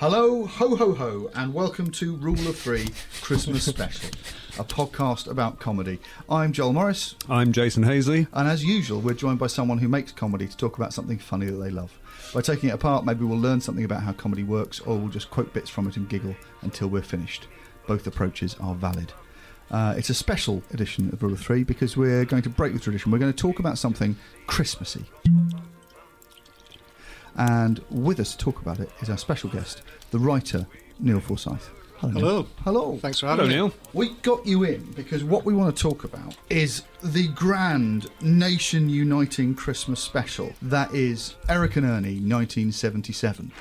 Hello, ho, ho, ho, and welcome to Rule of Three Christmas Special, a podcast about comedy. I'm Joel Morris. I'm Jason Hazley. And as usual, we're joined by someone who makes comedy to talk about something funny that they love. By taking it apart, maybe we'll learn something about how comedy works, or we'll just quote bits from it and giggle until we're finished. Both approaches are valid. It's a special edition of Rule of Three because we're going to break the tradition. We're going to talk about something Christmassy. And with us to talk about it is our special guest, the writer, Neil Forsyth. Hello. Thanks for having me. Hello, Neil. We got you in because what we want to talk about is the grand nation-uniting Christmas special that is Eric and Ernie, 1977.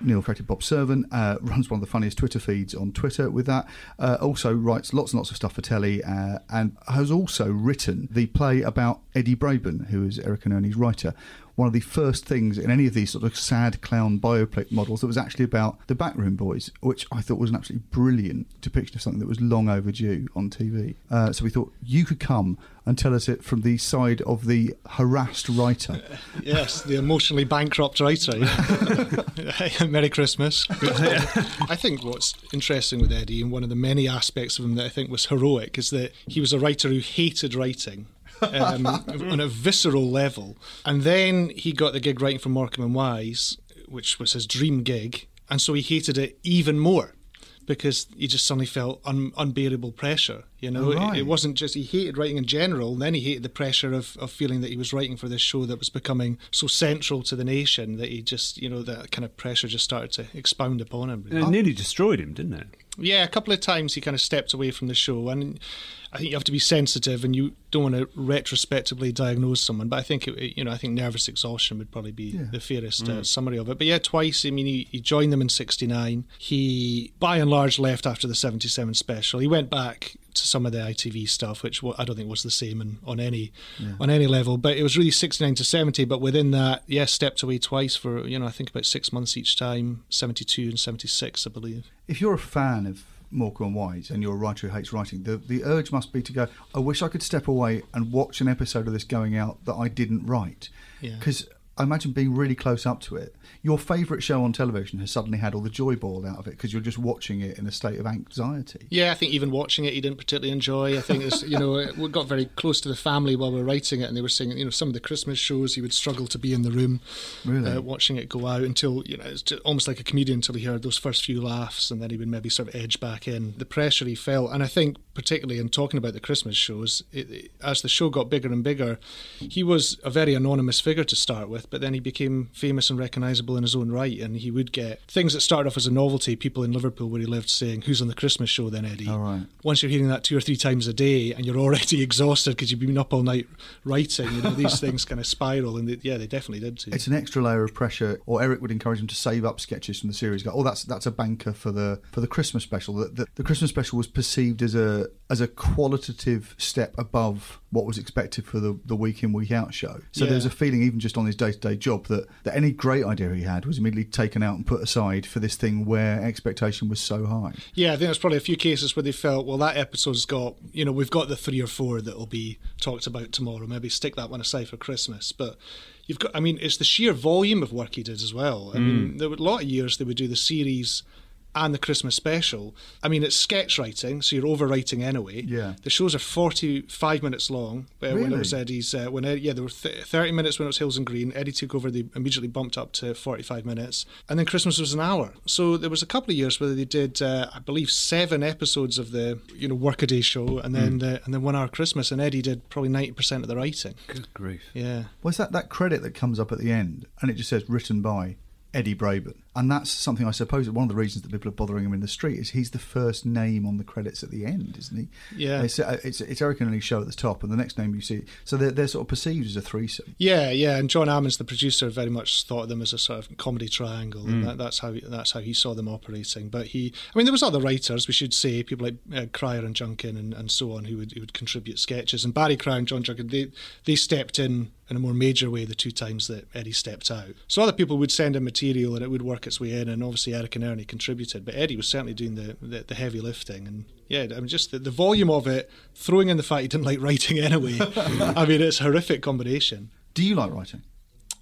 Neil created Bob Servant, runs one of the funniest Twitter feeds on Twitter with that, also writes lots and lots of stuff for telly, and has also written the play about Eddie Braben, who is Eric and Ernie's writer. One of the first things in any of these sort of sad clown biopic models that was actually about the Backroom Boys, which I thought was an absolutely brilliant depiction of something that was long overdue on TV. So we thought you could come and tell us it from the side of the harassed writer. Yes, the emotionally bankrupt writer. Merry Christmas. I think what's interesting with Eddie, and one of the many aspects of him that I think was heroic, is that he was a writer who hated writing. On a visceral level. And then he got the gig writing for Morecambe and Wise, which was his dream gig, and so he hated it even more because he just suddenly felt unbearable pressure, you know. Right. It wasn't just he hated writing in general, and then he hated the pressure of feeling that he was writing for this show that was becoming so central to the nation that he just, you know, that kind of pressure just started to expound upon him. Really. It nearly destroyed him, didn't it? Yeah, a couple of times he kind of stepped away from the show, and I think you have to be sensitive, and you don't want to retrospectively diagnose someone. But I think, I think nervous exhaustion would probably be the fairest summary of it. But yeah, twice. I mean, he joined them in '69. He, by and large, left after the '77 special. He went back to some of the ITV stuff, which I don't think was the same on any level. But it was really 69 to 70. But within that, stepped away twice for, I think about 6 months each time, 72 and 76, I believe. If you're a fan of Morecambe and Wise and you're a writer who hates writing, the urge must be to go, I wish I could step away and watch an episode of this going out that I didn't write. Because I imagine being really close up to it. Your favourite show on television has suddenly had all the joy ball out of it because you're just watching it in a state of anxiety. Yeah, I think even watching it, he didn't particularly enjoy. I think this, we got very close to the family while we were writing it, and they were saying, some of the Christmas shows he would struggle to be in the room, really, watching it go out until, it's just almost like a comedian until he heard those first few laughs, and then he would maybe sort of edge back in. The pressure he felt, and I think particularly in talking about the Christmas shows, as the show got bigger and bigger, he was a very anonymous figure to start with. but then he became famous and recognisable in his own right, and he would get things that started off as a novelty. People in Liverpool where he lived saying, "Who's on the Christmas show then, Eddie?" All right. Once you're hearing that 2 or 3 times a day and you're already exhausted because you've been up all night writing, you know, these things kind of spiral, and they definitely did too. It's an extra layer of pressure, or Eric would encourage him to save up sketches from the series. Go, oh, that's a banker for the Christmas special. The Christmas special was perceived as a qualitative step above what was expected for the week in, week out show. So yeah. There's a feeling, even just on his day-to-day job, that any great idea he had was immediately taken out and put aside for this thing where expectation was so high. Yeah, I think there's probably a few cases where they felt, well, that episode's got, you know, we've got the 3 or 4 that'll be talked about tomorrow. Maybe stick that one aside for Christmas. But you've got, I mean, it's the sheer volume of work he did as well. I mean, there were a lot of years they would do the series and the Christmas special. I mean, it's sketch writing, so you're overwriting anyway. Yeah. The shows are 45 minutes long. Really? When it was Eddie's... there were 30 minutes when it was Hills and Green. Eddie took over, they immediately bumped up to 45 minutes. And then Christmas was an hour. So there was a couple of years where they did, I believe, 7 episodes of the, you know, workaday show, and then and then 1 hour Christmas, and Eddie did probably 90% of the writing. Good grief. Yeah. Well, it's that credit that comes up at the end, and it just says, written by Eddie Braben. And that's something, I suppose, that one of the reasons that people are bothering him in the street is he's the first name on the credits at the end, isn't he? Yeah. It's Eric and Ernie's show at the top, and the next name you see. So they're sort of perceived as a threesome. Yeah, yeah. And John Ammonds, the producer, very much thought of them as a sort of comedy triangle. Mm. And that's how he saw them operating. But there was other writers, we should say, people like Cryer and Junkin and so on, who would contribute sketches. And Barry Crown, John Junkin, they stepped in a more major way the 2 times that Eddie stepped out. So other people would send in material and it would work its way in, and obviously Eric and Ernie contributed, but Eddie was certainly doing the heavy lifting. And yeah, I mean, just the volume of it, throwing in the fact he didn't like writing anyway, I mean, it's a horrific combination. Do you like writing?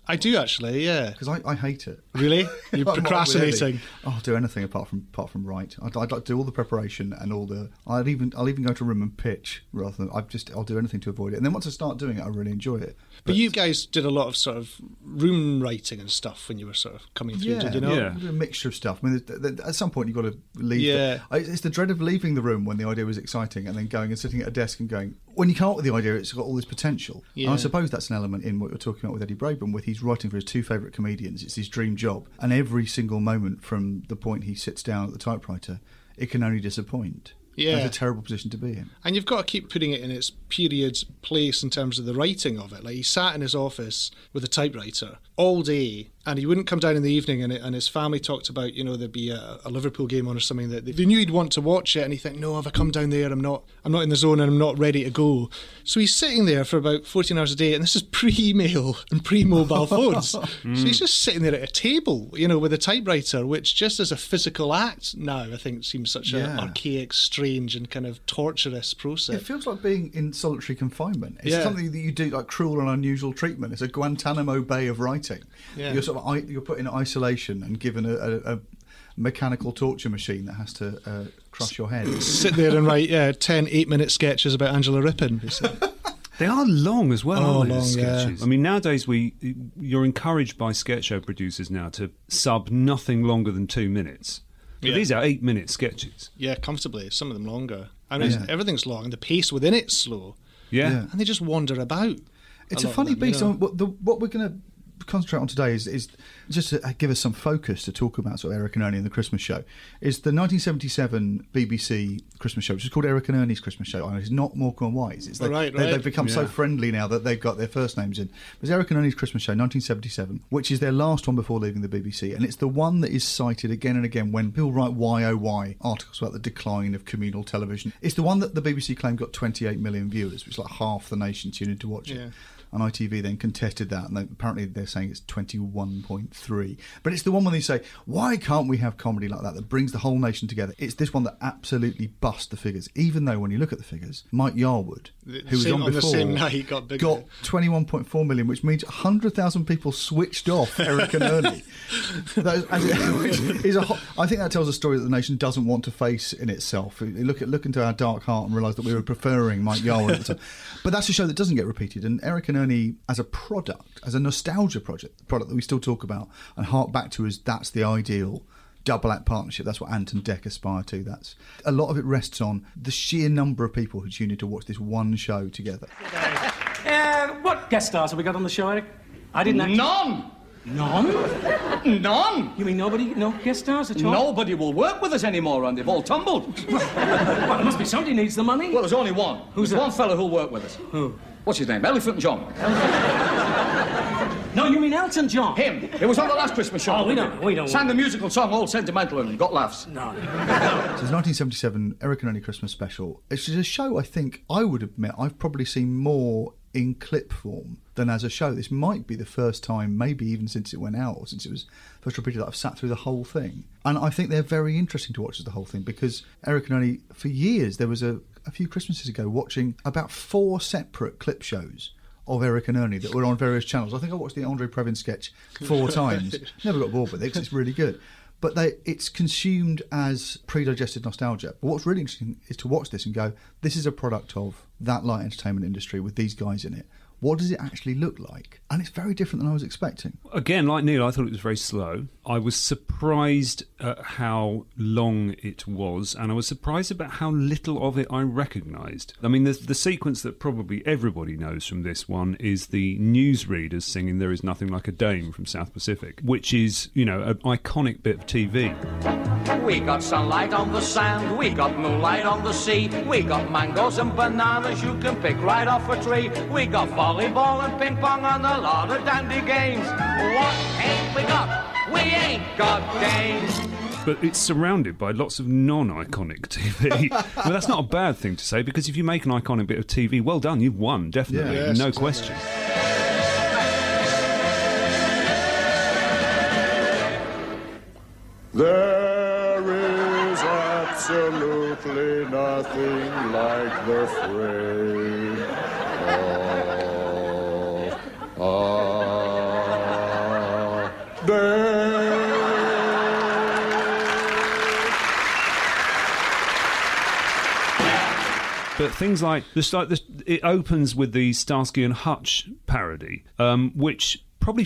I do, actually, yeah. Because I hate it. Really? You're procrastinating. I'll do anything apart from write. I'd like to do all the preparation and all the... I'll even go to a room and pitch rather than... I'll do anything to avoid it. And then once I start doing it, I really enjoy it. But you guys did a lot of sort of room writing and stuff when you were sort of coming through, did you know? Yeah, a mixture of stuff. I mean, at some point you've got to leave. Yeah. It's the dread of leaving the room when the idea was exciting and then going and sitting at a desk and going... When you come up with the idea, it's got all this potential. Yeah. And I suppose that's an element in what you're talking about with Eddie Braben, with he's writing for his 2 favourite comedians. It's his dream job. And every single moment from the point he sits down at the typewriter, it can only disappoint. Yeah. That's a terrible position to be in. And you've got to keep putting it in its period, place, in terms of the writing of it. Like, he sat in his office with a typewriter all day, and he wouldn't come down in the evening, and his family talked about, you know, there'd be a Liverpool game on or something that they knew he'd want to watch it, and he think, no, if I come down there, I'm not in the zone and I'm not ready to go. So he's sitting there for about 14 hours a day, and this is pre-email and pre-mobile phones. So he's just sitting there at a table, you know, with a typewriter, which just as a physical act now, I think seems such an archaic, strange and kind of torturous process. It feels like being in solitary confinement. It's something that you do, like cruel and unusual treatment. It's a Guantanamo Bay of writing. Yeah. You're sort of put in isolation and given a mechanical torture machine that has to crush your head. Sit there and write 10 8-minute sketches about Angela Rippon. They are long as well, aren't they, sketches? Yeah. I mean, nowadays you're encouraged by sketch show producers now to sub nothing longer than 2 minutes. But these are 8-minute sketches. Yeah, comfortably. Some of them longer. I mean, everything's long, and the pace within it's slow. Yeah. And they just wander about. It's a funny beast. You know? What we're going to concentrate on today is just to give us some focus to talk about sort of Eric and Ernie and the Christmas show, is the 1977 BBC Christmas show, which is called Eric and Ernie's Christmas show. And it's not Morecambe and Wise. It's They've become so friendly now that they've got their first names in. It's Eric and Ernie's Christmas show, 1977, which is their last one before leaving the BBC. And it's the one that is cited again and again when people write YOY articles about the decline of communal television. It's the one that the BBC claimed got 28 million viewers, which is like half the nation tuned in to watch it. And ITV then contested that, and apparently they're saying it's 21.3. But it's the one where they say, why can't we have comedy like that brings the whole nation together? It's this one that absolutely busts the figures, even though when you look at the figures, Mike Yarwood, who was on before, the same night got 21.4 million, which means 100,000 people switched off Eric and Ernie. I think that tells a story that the nation doesn't want to face in itself. Look into our dark heart and realise that we were preferring Mike Yarwood at the time. But that's a show that doesn't get repeated, and Eric and Ernie as a product, as a nostalgia product that we still talk about and hark back to as that's the ideal double act partnership. That's what Ant and Dec aspire to. That's a lot of it rests on the sheer number of people who tune in to watch this one show together. What guest stars have we got on the show, Eric? I didn't actually... None! None? None! You mean nobody, no guest stars at all? Nobody will work with us anymore, and they've all tumbled. Well, there must be somebody who needs the money. Well, there's only one. Who's that? One fella who'll work with us. Who? What's his name? Elephant John. No, you mean Elton John? Him. It was on the last Christmas show. Oh, we don't. Sang the musical song, all sentimental, and got laughs. No. So it's 1977, Eric and Ernie Christmas special. It's a show I think, I would admit, I've probably seen more in clip form than as a show. This might be the first time, maybe even since it went out, or since it was first repeated, that I've sat through the whole thing. And I think they're very interesting to watch as the whole thing, because Eric and Ernie, for years, there was a few Christmases ago, watching about 4 separate clip shows of Eric and Ernie that were on various channels. I think I watched the Andre Previn sketch 4 times. Never got bored with it, because it's really good. But it's consumed as pre-digested nostalgia. But what's really interesting is to watch this and go, this is a product of that light entertainment industry with these guys in it. What does it actually look like? And it's very different than I was expecting. Again, like Neil, I thought it was very slow. I was surprised at how long it was, and I was surprised about how little of it I recognised. I mean, the sequence that probably everybody knows from this one is the newsreaders singing There Is Nothing Like a Dame from South Pacific, which is, you know, an iconic bit of TV. We got sunlight on the sand, we got moonlight on the sea, we got mangoes and bananas you can pick right off a tree, we got volleyball and ping pong and a lot of dandy games. What ain't we got? We ain't got games. But it's surrounded by lots of non-iconic TV. Well, that's not a bad thing to say, because if you make an iconic bit of TV, well done, you've won, definitely, yes, no question. There is absolutely nothing like the frame. But things like this, it opens with the Starsky and Hutch parody, which probably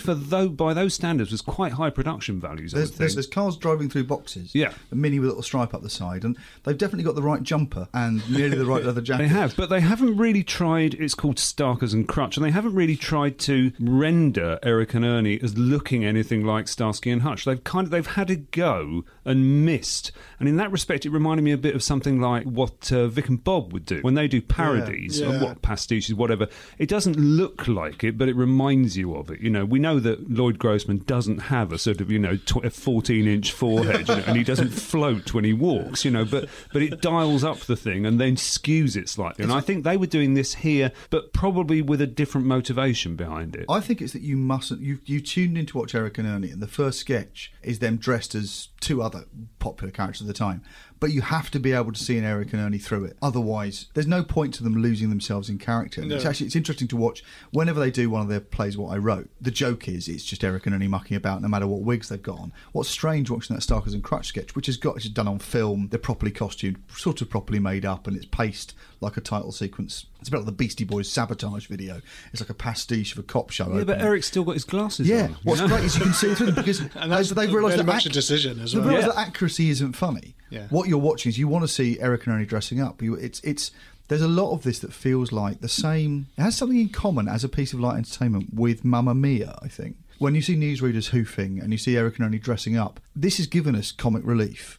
by those standards was quite high production values. There's cars driving through boxes. Yeah, a Mini with a little stripe up the side, and they've definitely got the right jumper and nearly the right leather jacket. They have, but they haven't really tried. It's called Starkers and Crutch, and they haven't really tried to render Eric and Ernie as looking anything like Starsky and Hutch. They've had a go and missed, and in that respect, it reminded me a bit of something like what Vic and Bob would do when they do parodies or what pastiches, whatever. It doesn't look like it, but it reminds you of it, you know. We know that Lloyd Grossman doesn't have a sort of, you know, 14-inch forehead, you know, and he doesn't float when he walks, you know, but it dials up the thing and then skews it slightly. And I think they were doing this here, but probably with a different motivation behind it. I think it's that you mustn't... You tuned in to watch Eric and Ernie, and the first sketch is them dressed as two other popular characters at the time. But you have to be able to see an Eric and Ernie through it. Otherwise, there's no point to them losing themselves in character. No. It's interesting to watch whenever they do one of their plays, What I Wrote. The joke is it's just Eric and Ernie mucking about no matter what wigs they've got on. What's strange watching that Starkers and Crutch sketch, which it's done on film, they're properly costumed, sort of properly made up, and it's paced like a title sequence. It's a bit like the Beastie Boys Sabotage video. It's like a pastiche of a cop show. Yeah, but Eric's still got his glasses on. Yeah, what's great is you can see through them, because they've realised that accuracy isn't funny. Yeah. What you're watching is you want to see Eric and Ernie dressing up. There's a lot of this that feels like the same... It has something in common as a piece of light entertainment with Mamma Mia, I think. When you see newsreaders hoofing and you see Eric and Ernie dressing up, this has given us comic relief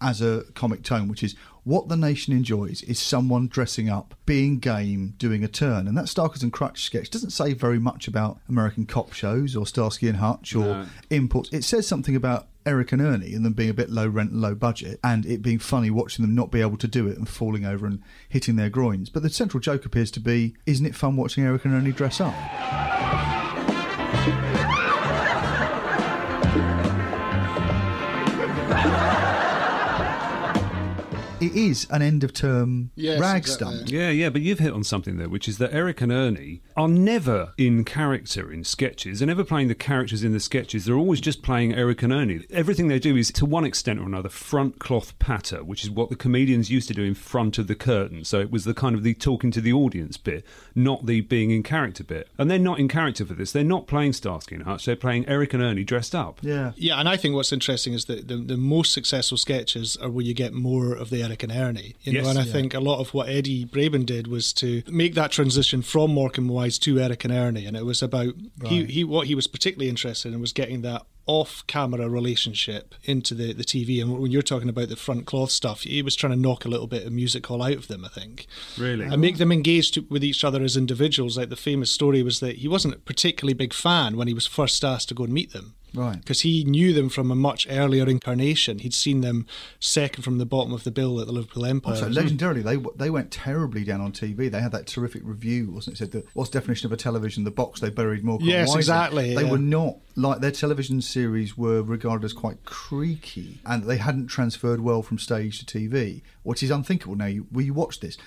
as a comic tone, which is what the nation enjoys is someone dressing up, being game, doing a turn. And that Starkers and Crutch sketch doesn't say very much about American cop shows or Starsky and Hutch or imports. It says something about Eric and Ernie and them being a bit low rent, low budget, and it being funny watching them not be able to do it and falling over and hitting their groins. But the central joke appears to be, isn't it fun watching Eric and Ernie dress up? It is an end-of-term rag stunt. Yeah, but you've hit on something there, which is that Eric and Ernie are never in character in sketches. They're never playing the characters in the sketches. They're always just playing Eric and Ernie. Everything they do is, to one extent or another, front cloth patter, which is what the comedians used to do in front of the curtain. So it was the kind of the talking to the audience bit, not the being in character bit. And they're not in character for this. They're not playing Starsky and Hutch. They're playing Eric and Ernie dressed up. Yeah, and I think what's interesting is that the most successful sketches are where you get more of the Eric and Ernie. You know, and I think a lot of what Eddie Braben did was to make that transition from Morecambe and Wise to Eric and Ernie, and it was about what he was particularly interested in was getting that off-camera relationship into the TV. And when you're talking about the front cloth stuff, he was trying to knock a little bit of music hall out of them, I think. Really? And make them engaged with each other as individuals. Like, the famous story was that he wasn't a particularly big fan when he was first asked to go and meet them. Right. Because he knew them from a much earlier incarnation. He'd seen them second from the bottom of the bill at the Liverpool Empire. Also, legendarily, they went terribly down on TV. They had that terrific review, wasn't it? It said, what's the definition of a television? The box they buried more. Yes, exactly. They were not, like, their television series were regarded as quite creaky, and they hadn't transferred well from stage to TV, which is unthinkable now. You watch this.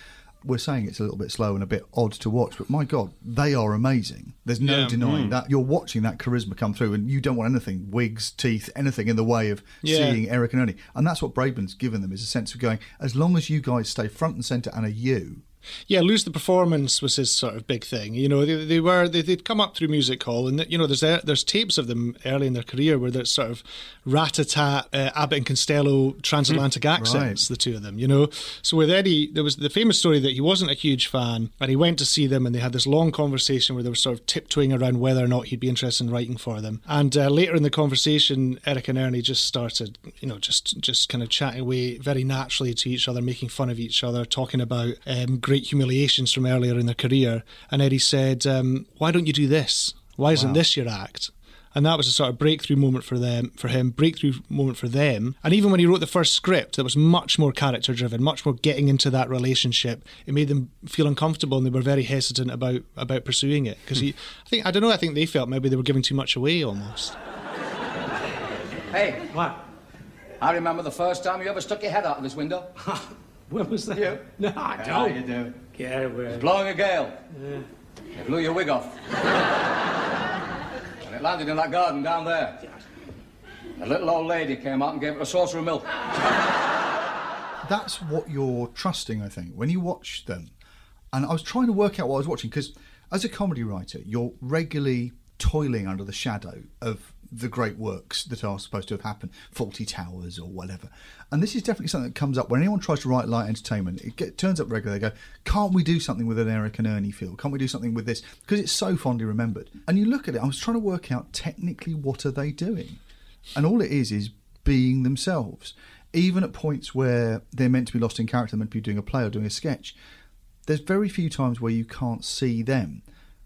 We're saying it's a little bit slow and a bit odd to watch, but my God, they are amazing. There's no denying that. You're watching that charisma come through, and you don't want anything, wigs, teeth, anything in the way of seeing Eric and Ernie. And that's what Braben's given them, is a sense of going, as long as you guys stay front and centre and are you. Yeah, Lose the Performance was his sort of big thing. You know, they'd come up through music hall, and you know, there's tapes of them early in their career where there's sort of rat-a-tat, Abbott and Costello transatlantic accents, the two of them. You know, so with Eddie, there was the famous story that he wasn't a huge fan, and he went to see them, and they had this long conversation where they were sort of tiptoeing around whether or not he'd be interested in writing for them. And later in the conversation, Eric and Ernie just started, you know, just kind of chatting away very naturally to each other, making fun of each other, talking about great humiliations from earlier in their career. And Eddie said, why don't you do this? Why isn't this your act? And that was a sort of breakthrough moment for them. And even when he wrote the first script, that was much more character driven, much more getting into that relationship. It made them feel uncomfortable, and they were very hesitant about pursuing it, because I think they felt maybe they were giving too much away almost. Hey, what? I remember the first time you ever stuck your head out of this window. When was that? You? No, I don't. Oh, you do. Get away. It was blowing a gale. Yeah. It blew your wig off. And it landed in that garden down there. A little old lady came out and gave it a saucer of milk. That's what you're trusting, I think, when you watch them. And I was trying to work out what I was watching, because as a comedy writer, you're regularly toiling under the shadow of the great works that are supposed to have happened, Fawlty Towers or whatever. And this is definitely something that comes up when anyone tries to write light entertainment. It turns up regularly. They go, can't we do something with an Eric and Ernie feel? Can't we do something with this? Because it's so fondly remembered. And you look at it, I was trying to work out technically what are they doing? And all it is being themselves. Even at points where they're meant to be lost in character, they're meant to be doing a play or doing a sketch, there's very few times where you can't see them.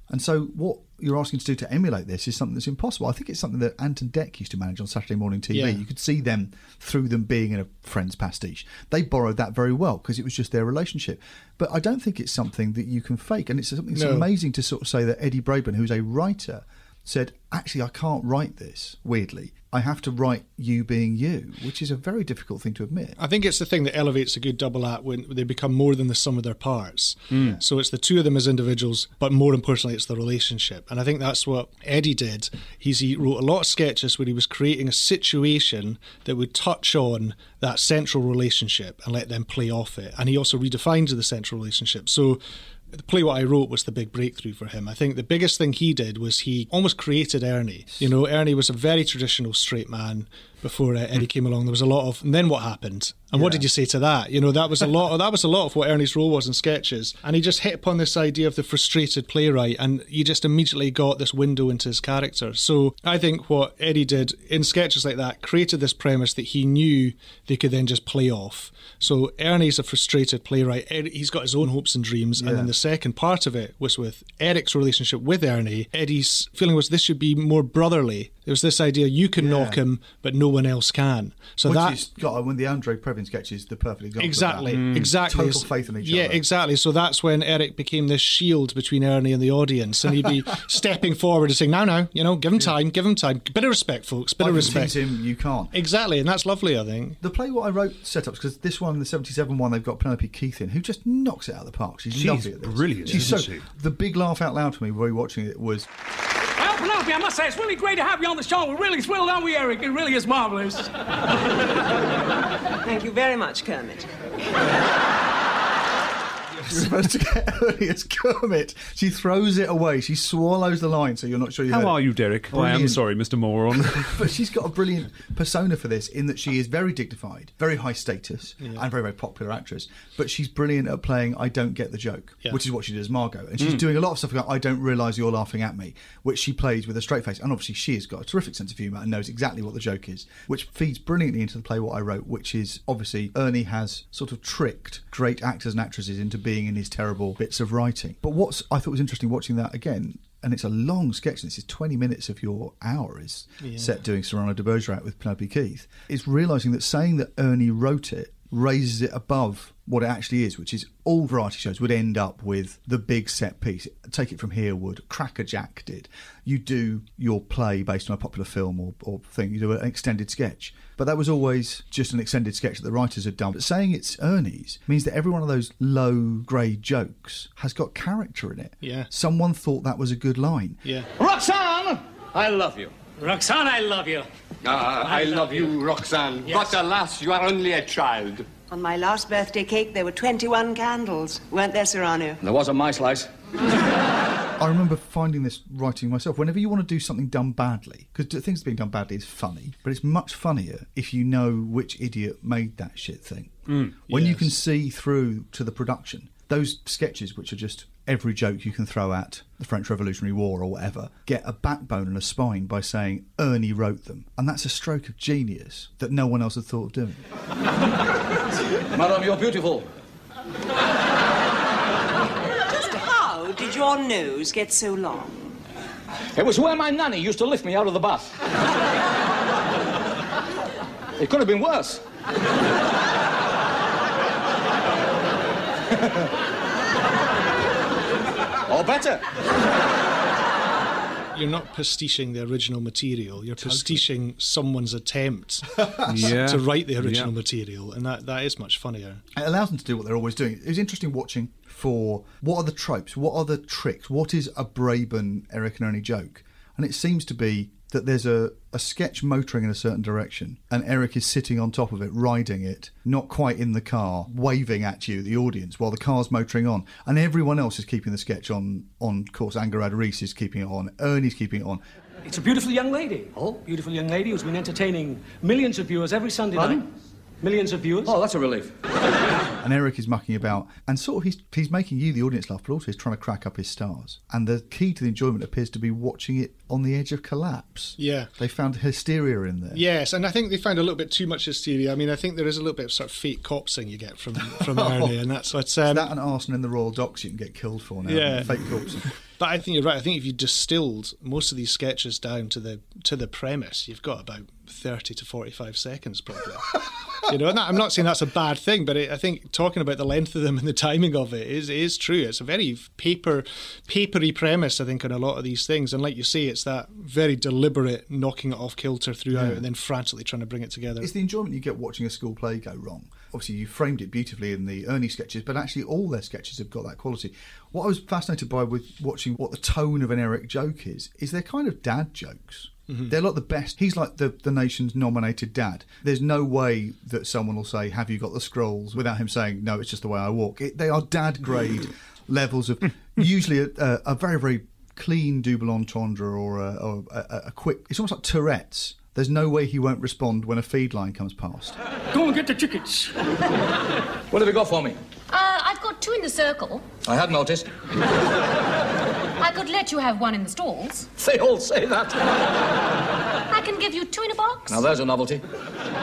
And so what you're asking to do to emulate this is something that's impossible. I think it's something that Ant and Dec used to manage on Saturday morning TV. Yeah. You could see them through them being in a friend's pastiche. They borrowed that very well because it was just their relationship. But I don't think it's something that you can fake. And it's something that's amazing to sort of say that Eddie Braben, who's a writer, said, actually, I can't write this, weirdly. I have to write you being you, which is a very difficult thing to admit. I think it's the thing that elevates a good double act when they become more than the sum of their parts. Mm. So it's the two of them as individuals, but more importantly, it's the relationship. And I think that's what Eddie did. He wrote a lot of sketches where he was creating a situation that would touch on that central relationship and let them play off it. And he also redefines the central relationship. So the play what I wrote was the big breakthrough for him. I think the biggest thing he did was he almost created Ernie. You know, Ernie was a very traditional straight man before Eddie came along. There was a lot of, and then what happened? And what did you say to that? You know, that was a lot of what Ernie's role was in sketches. And he just hit upon this idea of the frustrated playwright, and you just immediately got this window into his character. So I think what Eddie did in sketches like that created this premise that he knew they could then just play off. So Ernie's a frustrated playwright. He's got his own hopes and dreams. Yeah. And then the second part of it was with Eric's relationship with Ernie. Eddie's feeling was this should be more brotherly. There was this idea you can knock him, but no one else can. So that's when the Andre Previn sketch is the perfect example. Exactly, of that. Exactly. Total faith in each other. Yeah, exactly. So that's when Eric became this shield between Ernie and the audience, and he'd be stepping forward and saying, "No, you know, give him time. Bit of respect, folks. Bit of respect." Tease him, you can't. Exactly, and that's lovely. I think the play what I wrote setups, because this one, the 77 one, they've got Penelope Keith in, who just knocks it out of the park. She's lovely at this. Brilliant. She's so. The big laugh out loud to me while watching it was, Penelope, I must say, it's really great to have you on the show. We're really thrilled, aren't we, Eric? It really is marvellous. Thank you very much, Kermit. You're supposed to get Ernie as Kermit. She throws it away. She swallows the line, so you're not sure you How are you, Derek? Brilliant. I am sorry, Mr. Moron. But she's got a brilliant persona for this, in that she is very dignified, very high status, yeah, and very, very popular actress. But she's brilliant at playing I don't get the joke, yeah, which is what she does, Margot. And she's doing a lot of stuff like, I don't realise you're laughing at me, which she plays with a straight face. And obviously she has got a terrific sense of humour and knows exactly what the joke is, which feeds brilliantly into the play What I Wrote, which is obviously Ernie has sort of tricked great actors and actresses into being in his terrible bits of writing. But what I thought was interesting watching that again, and it's a long sketch, and this is 20 minutes of your hour is set doing Cyrano de Bergerac with Penelope Keith, is realising that saying that Ernie wrote it raises it above what it actually is, which is all variety shows would end up with the big set piece. Take It From Here would, Crackerjack did. You do your play based on a popular film or thing, you do an extended sketch. But that was always just an extended sketch that the writers had done. But saying it's Ernie's means that every one of those low-grade jokes has got character in it. Yeah. Someone thought that was a good line. Yeah. Roxanne, I love you. Roxanne, I love you. I love you, Roxanne. Yes. But alas, you are only a child. On my last birthday cake, there were 21 candles. Weren't there, Cyrano? There wasn't my slice. I remember finding this writing myself. Whenever you want to do something done badly, because things being done badly is funny, but it's much funnier if you know which idiot made that shit thing. When you can see through to the production, those sketches which are just every joke you can throw at the French Revolutionary War or whatever, get a backbone and a spine by saying Ernie wrote them. And that's a stroke of genius that no one else had thought of doing. Madame, you're beautiful. Just how did your nose get so long? It was where my nanny used to lift me out of the bath. It could have been worse. Or better. You're not pastiching the original material, you're pastiching someone's attempt to write the original material, and that is much funnier. It allows them to do what they're always doing. It was interesting watching for what are the tropes, what are the tricks, what is a Braben Eric and Ernie joke? And it seems to be that there's a sketch motoring in a certain direction, and Eric is sitting on top of it, riding it, not quite in the car, waving at you, the audience, while the car's motoring on. And everyone else is keeping the sketch on course. Angharad Rees is keeping it on. Ernie's keeping it on. It's a beautiful young lady. Oh, beautiful young lady who's been entertaining millions of viewers every Sunday night. Millions of viewers. Oh, that's a relief. And Eric is mucking about, and sort of he's making you, the audience, laugh, but also he's trying to crack up his stars. And the key to the enjoyment appears to be watching it on the edge of collapse. Yeah. They found hysteria in there. Yes, and I think they found a little bit too much hysteria. I mean, I think there is a little bit of sort of fake copsing you get from Ernie, and that's what... Is that an arson in the Royal Docks you can get killed for now? Yeah. Fake copsing. But I think you're right. I think if you distilled most of these sketches down to the premise, you've got about 30 to 45 seconds probably. You know, and I'm not saying that's a bad thing, but I think talking about the length of them and the timing of it is true. It's a very papery premise, I think, on a lot of these things. And like you say, it's that very deliberate knocking it off kilter throughout and then frantically trying to bring it together. It's the enjoyment you get watching a school play go wrong. Obviously, you framed it beautifully in the Ernie sketches, but actually all their sketches have got that quality. What I was fascinated by with watching what the tone of an Eric joke is they're kind of dad jokes. Mm-hmm. They're like the best. He's like the nation's nominated dad. There's no way that someone will say, have you got the scrolls, without him saying, no, it's just the way I walk. They are dad grade levels of usually a very, very clean double entendre or a quick... It's almost like Tourette's. There's no way he won't respond when a feed line comes past. Go and get the tickets. What have you got for me? I've got two in the circle. I had noticed. I could let you have one in the stalls. They all say that. I can give you two in a box. Now there's a novelty.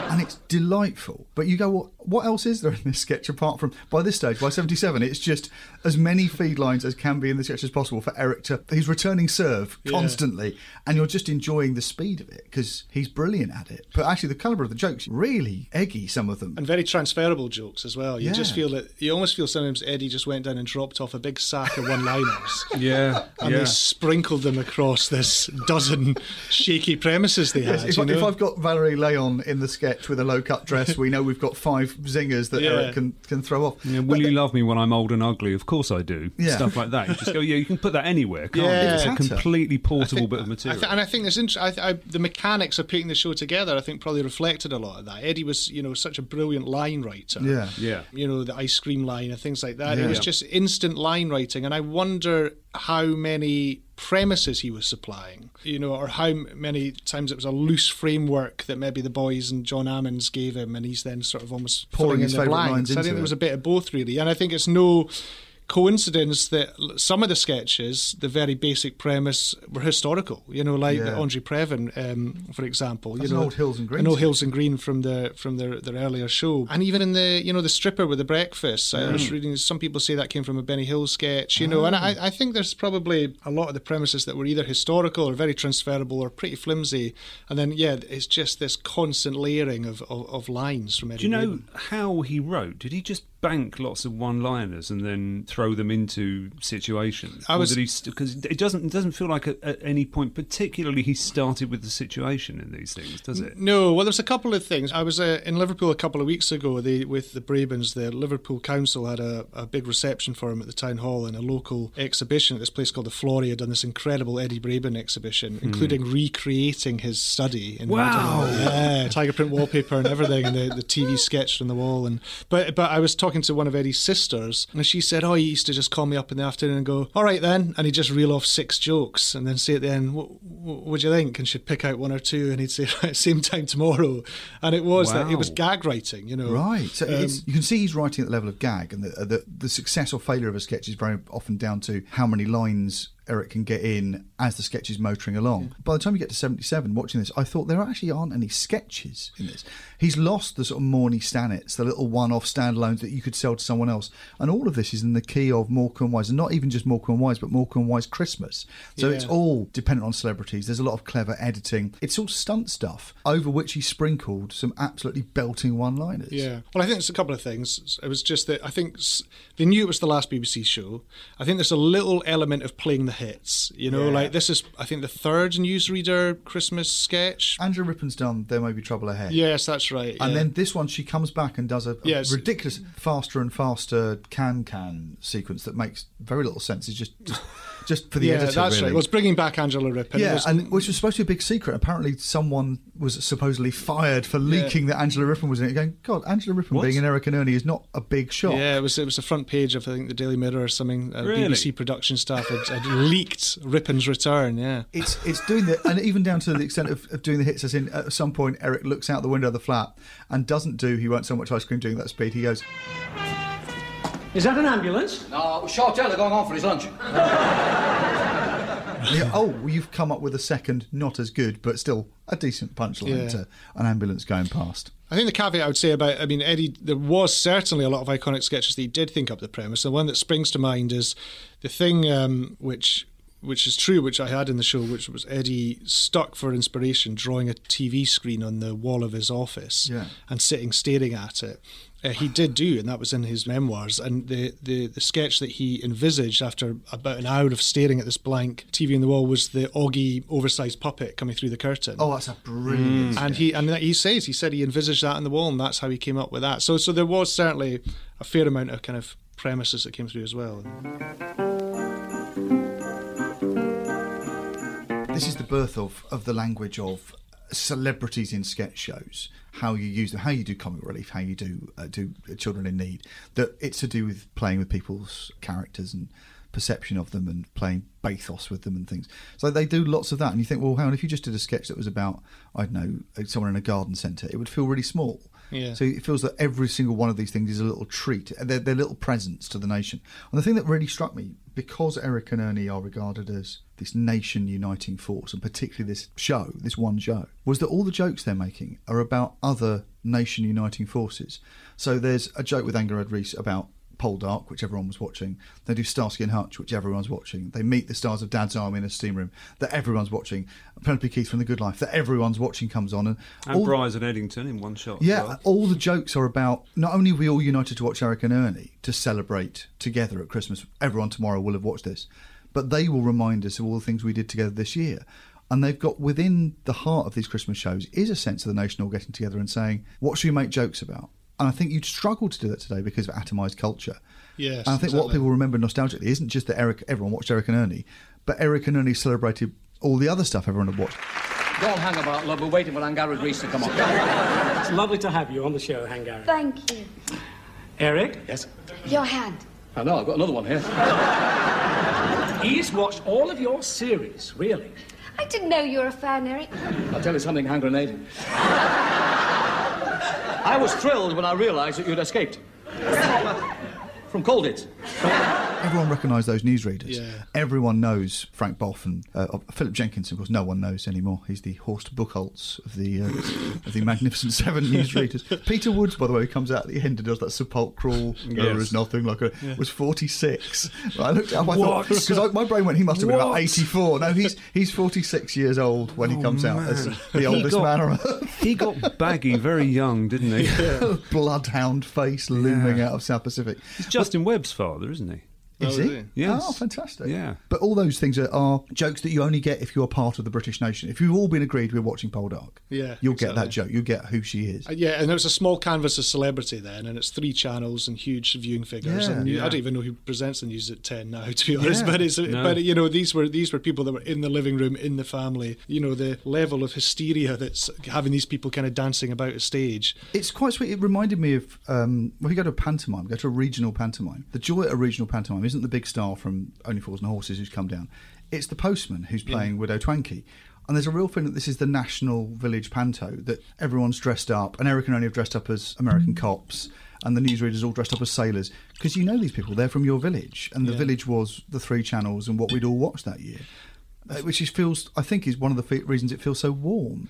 And it's delightful. But you go, well, what else is there in this sketch apart from... By this stage, by 77, it's just as many feed lines as can be in the sketch as possible for Eric to... He's returning serve constantly, and you're just enjoying the speed of it, because he's brilliant at it. But actually, the calibre of the jokes, really eggy, some of them. And very transferable jokes as well. You just feel that... You almost feel sometimes Eddie just went down and dropped off a big sack of one-liners. Yeah. and they sprinkled them across this dozen shaky premises they had. Yes, if I've got Valerie Leon in the sketch with a low-cut dress, we know we've got five zingers that Eric can throw off. Yeah, will you love me when I'm old and ugly? Of course I do. Yeah. Stuff like that. You just go, you can put that anywhere, can't you? It's a completely portable bit of material. I think it's interesting. The mechanics of putting the show together, I think, probably reflected a lot of that. Eddie was, such a brilliant line writer. Yeah, yeah. The ice cream line and things like that. Yeah. It was just instant line writing, and I wonder how many premises he was supplying, or how many times it was a loose framework that maybe the boys and John Ammonds gave him, and he's then sort of almost pouring his favourite lines into it. I think there was a bit of both, really, and I think it's no coincidence that some of the sketches, the very basic premise, were historical. The Andre Previn, for example. That's an old Hills and Green. An old Hills and Green from their earlier show. And even in the stripper with the breakfast. I was reading some people say that came from a Benny Hill sketch. And I think there's probably a lot of the premises that were either historical or very transferable or pretty flimsy. And then it's just this constant layering of lines from Eddie. Do you know how he wrote? Did he just bank lots of one-liners and then throw them into situations? Because it doesn't feel like at any point, particularly, he started with the situation in these things, does it? No. Well, there's a couple of things. I was in Liverpool a couple of weeks ago with the Brabens. The Liverpool Council had a big reception for him at the Town Hall and a local exhibition at this place called the Flory had done this incredible Eddie Braben exhibition, including recreating his study in London. Yeah, tiger print wallpaper and everything, and the TV sketch on the wall. And but I was talking to one of Eddie's sisters, and she said, he used to just call me up in the afternoon and go, all right then, and he'd just reel off six jokes and then say at the end, what do you think? And she'd pick out one or two and he'd say, right, same time tomorrow. And it was that it was gag writing, Right. So you can see he's writing at the level of gag, and the success or failure of a sketch is very often down to how many lines Eric can get in as the sketch is motoring along. Yeah. By the time you get to 77, watching this, I thought there actually aren't any sketches in this. He's lost the sort of Morny Stannett's, the little one-off standalones that you could sell to someone else. And all of this is in the key of Morecambe and Wise, and not even just Morecambe and Wise, but Morecambe and Wise Christmas. So it's all dependent on celebrities. There's a lot of clever editing. It's all stunt stuff, over which he sprinkled some absolutely belting one-liners. Yeah. Well, I think it's a couple of things. It was just that I think they knew it was the last BBC show. I think there's a little element of playing the hits, like this is, I think, the third Newsreader Christmas sketch. Angela Rippon's done There May Be Trouble Ahead. Yes, that's right. And then this one, she comes back and does a ridiculous faster and faster can sequence that makes very little sense. It's just for the editor. Yeah, that's really right. It was bringing back Angela Rippon. Yeah, and which was supposed to be a big secret. Apparently someone was supposedly fired for leaking that Angela Rippon was in it, going, God, Angela Rippon being in Eric and Ernie is not a big shock. Yeah, it was the front page of, I think, the Daily Mirror or something. Really? BBC production staff had leaked Rippon's return. Yeah, it's doing that, and even down to the extent of doing the hits. As in, at some point, Eric looks out the window of the flat and doesn't do He Won't So Much Ice Cream doing that speed. He goes, "Is that an ambulance?" "No, Chartella going on for his lunch." You've come up with a second, not as good, but still a decent punchline to an ambulance going past. I think the caveat I would say about, Eddie, there was certainly a lot of iconic sketches that he did think up the premise. The one that springs to mind is the thing which is true, which I had in the show, which was Eddie stuck for inspiration, drawing a TV screen on the wall of his office and staring at it. He did do, and that was in his memoirs. And the sketch that he envisaged after about an hour of staring at this blank TV on the wall was the Oggy oversized puppet coming through the curtain. Oh, that's a brilliant sketch. He said he envisaged that on the wall, and that's how he came up with that. So there was certainly a fair amount of kind of premises that came through as well. This is the birth of the language of celebrities in sketch shows, how you use them, how you do comic relief, how you do children in need. That it's to do with playing with people's characters and perception of them and playing bathos with them and things. So they do lots of that, and you think, well, hang on, if you just did a sketch that was about, I don't know, someone in a garden centre, it would feel really small. Yeah. So it feels that every single one of these things is a little treat. They're little presents to the nation. And the thing that really struck me, because Eric and Ernie are regarded as this nation-uniting force, and particularly this show, this one show, was that all the jokes they're making are about other nation-uniting forces. So there's a joke with Angharad Rees about Poldark, which everyone was watching. They do Starsky and Hutch, which everyone's watching. They meet the stars of Dad's Army in a steam room that everyone's watching. Penelope Keith from The Good Life that everyone's watching comes on. And Bryce and Eddington in one shot. Yeah, well, all the jokes are about, not only are we all united to watch Eric and Ernie to celebrate together at Christmas, everyone tomorrow will have watched this, but they will remind us of all the things we did together this year. And they've got within the heart of these Christmas shows is a sense of the nation all getting together and saying, what should we make jokes about? And I think you'd struggle to do that today because of atomised culture. Yes, and I think exactly. What people remember nostalgically isn't just that everyone watched Eric and Ernie, but Eric and Ernie celebrated all the other stuff everyone had watched. Don't hang about, love. We're waiting for Angharad Rees to come on. It's lovely to have you on the show, Angharad. Thank you. Eric? Yes? Your hand. I know, I've got another one here. He's watched all of your series, really. I didn't know you were a fan, Eric. I'll tell you something, hand grenading. I was thrilled when I realised that you'd escaped. From Colditz. Everyone recognised those newsreaders. Yeah. Everyone knows Frank Bolton. Philip Jenkins, of course, no one knows anymore. He's the Horst Buchholz of the Magnificent Seven newsreaders. Peter Woods, by the way, who comes out at the end and does that sepulchral, there is nothing, like was 46. I looked up, I thought, because my brain went, he must have been about 84. No, he's 46 years old when he comes out as the oldest man on earth. He got baggy very young, didn't he? Yeah. Bloodhound face looming out of South Pacific. He's Justin Webb's father, isn't he? Is he? Yes. Oh, fantastic. Yeah. But all those things are jokes that you only get if you're part of the British nation. If you've all been agreed we're watching Poldark, you'll get that joke. You'll get who she is. Yeah, and it was a small canvas of celebrity then, and it's 3 channels and huge viewing figures. Yeah. And I don't even know who presents the news at 10 now, to be honest. Yeah. But these were people that were in the living room, in the family. You know, the level of hysteria that's having these people kind of dancing about a stage. It's quite sweet. It reminded me of when we go to a pantomime, go to a regional pantomime. The joy at a regional pantomime isn't the big star from Only Fools and Horses who's come down. It's the postman who's playing Widow Twankey. And there's a real feeling that this is the national village panto, that everyone's dressed up, and Eric and Ernie have dressed up as American cops, and the newsreaders all dressed up as sailors, because you know these people, they're from your village, and the village was the 3 channels and what we'd all watched that year, which feels, I think, is one of the reasons it feels so warm.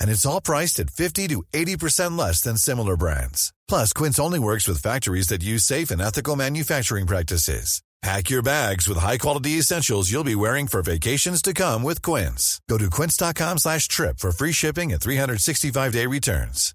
And it's all priced at 50 to 80% less than similar brands. Plus, Quince only works with factories that use safe and ethical manufacturing practices. Pack your bags with high-quality essentials you'll be wearing for vacations to come with Quince. Go to quince.com/trip for free shipping and 365-day returns.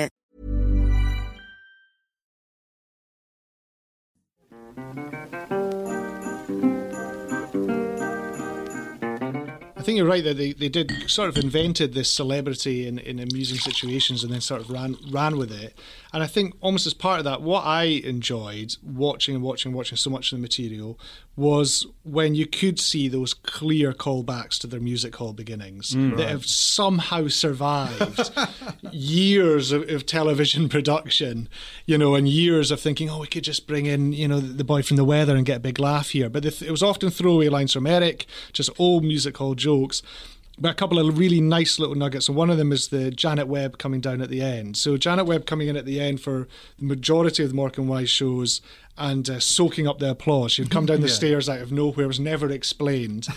I think you're right that they did sort of invented this celebrity in amusing situations and then sort of ran with it. And I think almost as part of that, what I enjoyed watching so much of the material was when you could see those clear callbacks to their music hall beginnings that have somehow survived years of television production, you know, and years of thinking, oh, we could just bring in, you know, the boy from The Weather and get a big laugh here. But it was often throwaway lines from Eric, just old music hall jokes. But a couple of really nice little nuggets, and one of them is the Janet Webb coming down at the end. So Janet Webb coming in at the end for the majority of the Morecambe and Wise shows and soaking up the applause. She'd come down the stairs out of nowhere, was never explained.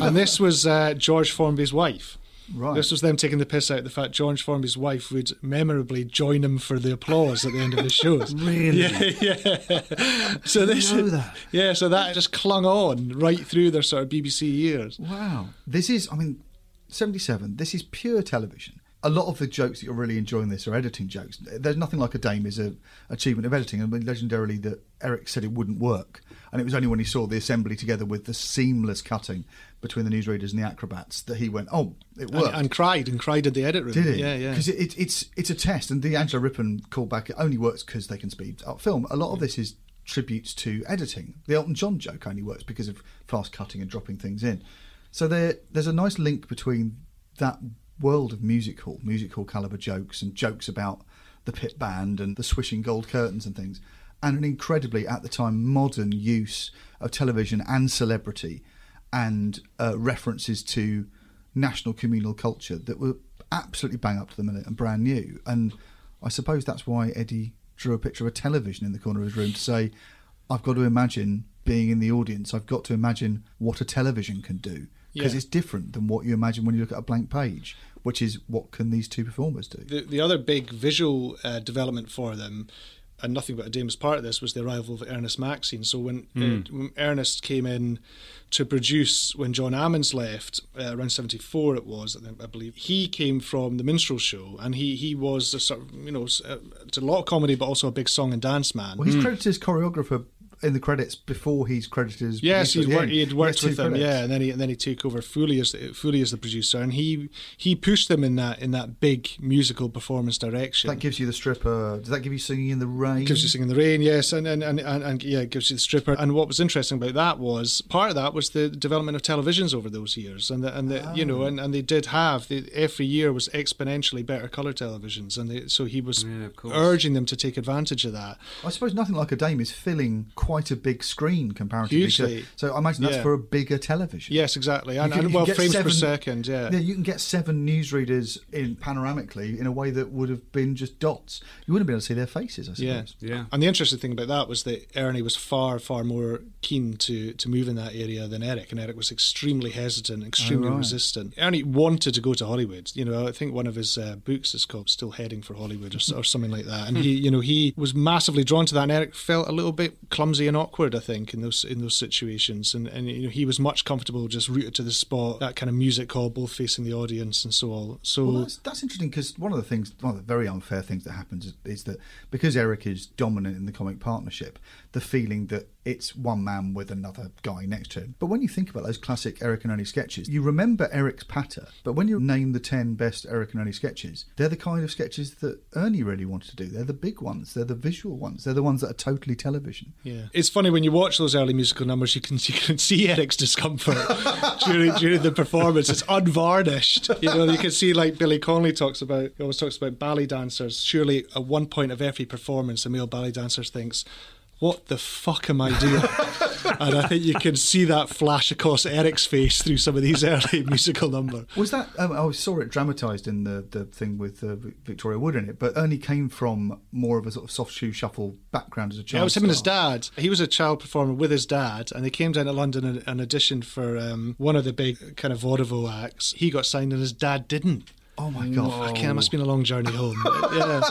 And this was George Formby's wife. Right. This was them taking the piss out of the fact George Formby's wife would memorably join him for the applause at the end of the shows. Really? Yeah. So this, I know that. Yeah, so that just clung on right through their sort of BBC years. Wow. This is, I mean, 77, this is pure television. A lot of the jokes that you're really enjoying this are editing jokes. There's nothing like a dame is an achievement of editing. I mean, legendarily, that Eric said it wouldn't work. And it was only when he saw the assembly together with the seamless cutting between the newsreaders and the acrobats that he went, oh, it worked. And cried at the edit room. Did he? Yeah, yeah. Because it's a test. And the Angela Rippon callback, it only works because they can speed up film. A lot of this is tributes to editing. The Elton John joke only works because of fast cutting and dropping things in. So there's a nice link between that world of music hall calibre jokes and jokes about the pit band and the swishing gold curtains and things, and an incredibly, at the time, modern use of television and celebrity and references to national communal culture that were absolutely bang up to the minute and brand new. And I suppose that's why Eddie drew a picture of a television in the corner of his room to say, I've got to imagine being in the audience, I've got to imagine what a television can do. Because it's different than what you imagine when you look at a blank page, which is what can these two performers do? The other big visual development for them, and Nothing But a Dame as part of this, was the arrival of Ernest Maxin. So when Ernest came in to produce, when John Ammonds left, around 74 it was, I believe, he came from the minstrel show, and he was a sort of, you know, it's a lot of comedy, but also a big song and dance man. Well, he's credited as choreographer in the credits before he's credited as... Yes, he had worked with them, yeah, and then he took over fully as the producer, and he pushed them in that big musical performance direction. That gives you the stripper. Does that give you Singing in the Rain? Gives you Singing in the Rain, yes, and yeah, it gives you the stripper. And what was interesting about that was, part of that was the development of televisions over those years, and they did have, every year was exponentially better colour televisions, so he was urging them to take advantage of that. I suppose Nothing Like a Dame is filling quite a big screen comparatively. Hugely. So I imagine that's for a bigger television. Yes, exactly. And frames per second, yeah. Yeah, you can get 7 newsreaders in panoramically in a way that would have been just dots. You wouldn't be able to see their faces, I suppose. Yeah. And the interesting thing about that was that Ernie was far, far more keen to move in that area than Eric, and Eric was extremely hesitant, extremely resistant. Ernie wanted to go to Hollywood. You know, I think one of his books is called Still Heading for Hollywood or something like that. And he was massively drawn to that, and Eric felt a little bit clumsy and awkward, I think, in those situations, and he was much comfortable just rooted to the spot, that kind of music hall, both facing the audience and so on. So well, that's interesting, because one of the very unfair things that happens is that because Eric is dominant in the comic partnership, the feeling that it's one man with another guy next to him. But when you think about those classic Eric and Ernie sketches, you remember Eric's patter, but when you name the 10 best Eric and Ernie sketches, they're the kind of sketches that Ernie really wanted to do. They're the big ones, they're the visual ones, they're the ones that are totally television. Yeah. It's funny, when you watch those early musical numbers, you can see Eric's discomfort during the performance. It's unvarnished. You can see, like Billy Connolly always talks about ballet dancers. Surely at one point of every performance, a male ballet dancer thinks, what the fuck am I doing? And I think you can see that flash across Eric's face through some of these early musical numbers. Was that, I saw it dramatised in the thing with Victoria Wood in it, but Ernie came from more of a sort of soft shoe shuffle background as a child. Yeah, it was him and his dad. He was a child performer with his dad, and they came down to London and auditioned for one of the big kind of vaudeville acts. He got signed and his dad didn't. Oh my God. It must have been a long journey home. Yeah.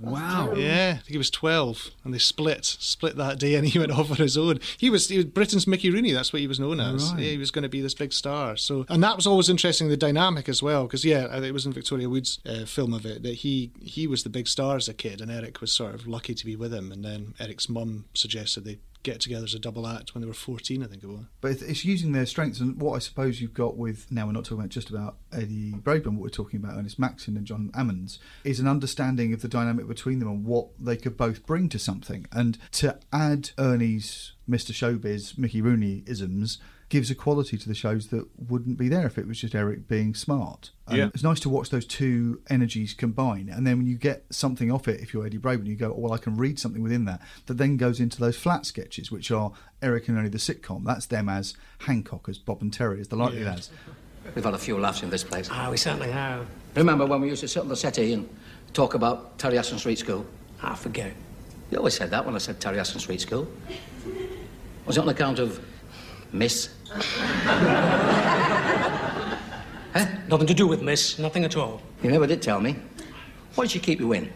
Wow. Yeah, I think he was 12, and they split that day, and he went off on his own. He was Britain's Mickey Rooney, that's what he was known as. Right. Yeah, he was going to be this big star. So, and that was always interesting, the dynamic as well, because it was in Victoria Wood's film of it that he was the big star as a kid, and Eric was sort of lucky to be with him. And then Eric's mum suggested they get together as a double act when they were 14, I think it was. But it's using their strengths, and what I suppose you've got with, now we're not talking about just about Eddie Braben, what we're talking about Ernest Maxin and John Ammonds, is an understanding of the dynamic between them and what they could both bring to something. And to add Ernie's Mr. Showbiz, Mickey Rooney-isms gives a quality to the shows that wouldn't be there if it was just Eric being smart. It's nice to watch those two energies combine, and then when you get something off it, if you're Eddie Braben, you go, oh, well, I can read something within that then goes into those flat sketches, which are Eric and Ernie the sitcom. That's them as Hancock, as Bob and Terry, as the Likely Lads. We've had a few laughs in this place. Ah, we certainly have. Remember when we used to sit on the settee and talk about Terry Aston Street School? I forget. You always said that when I said Terry Aston Street School. Was it on account of Miss? Huh? Nothing to do with Miss. Nothing at all. You never did tell me. Why did she keep you in?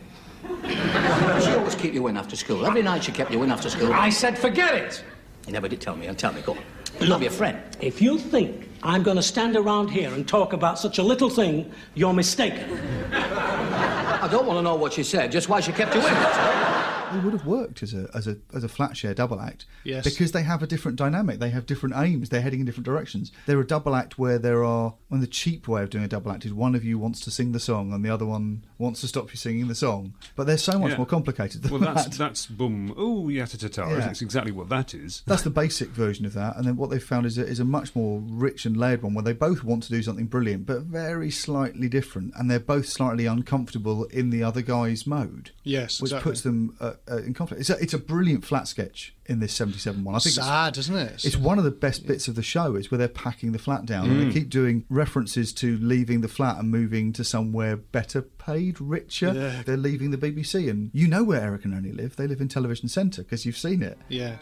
She always keep you in after school. Every night she kept you in after school. I said forget it. You never did tell me. And tell me, go on. Love your friend. If you think I'm going to stand around here and talk about such a little thing, you're mistaken. I don't want to know what she said, just why she kept you in. It would have worked as a flat share double act. Yes. Because they have a different dynamic. They have different aims. They're heading in different directions. They're a double act where there are... Well, the cheap way of doing a double act is one of you wants to sing the song and the other one wants to stop you singing the song. But they're so much more complicated than that. Well, that's boom, ooh, yatta-ta-ta. Yeah. That's exactly what that is. That's the basic version of that. And then what they've found is a much more rich and layered one where they both want to do something brilliant but very slightly different. And they're both slightly uncomfortable in the other guy's mode. Yes, which puts them... in conflict. It's a brilliant flat sketch in this 77 one. I think sad, isn't it? It's one of the best bits of the show is where they're packing the flat down and they keep doing references to leaving the flat and moving to somewhere better paid, richer. Yeah. They're leaving the BBC and you know where Eric and Ernie live. They live in Television Centre because you've seen it. Yeah.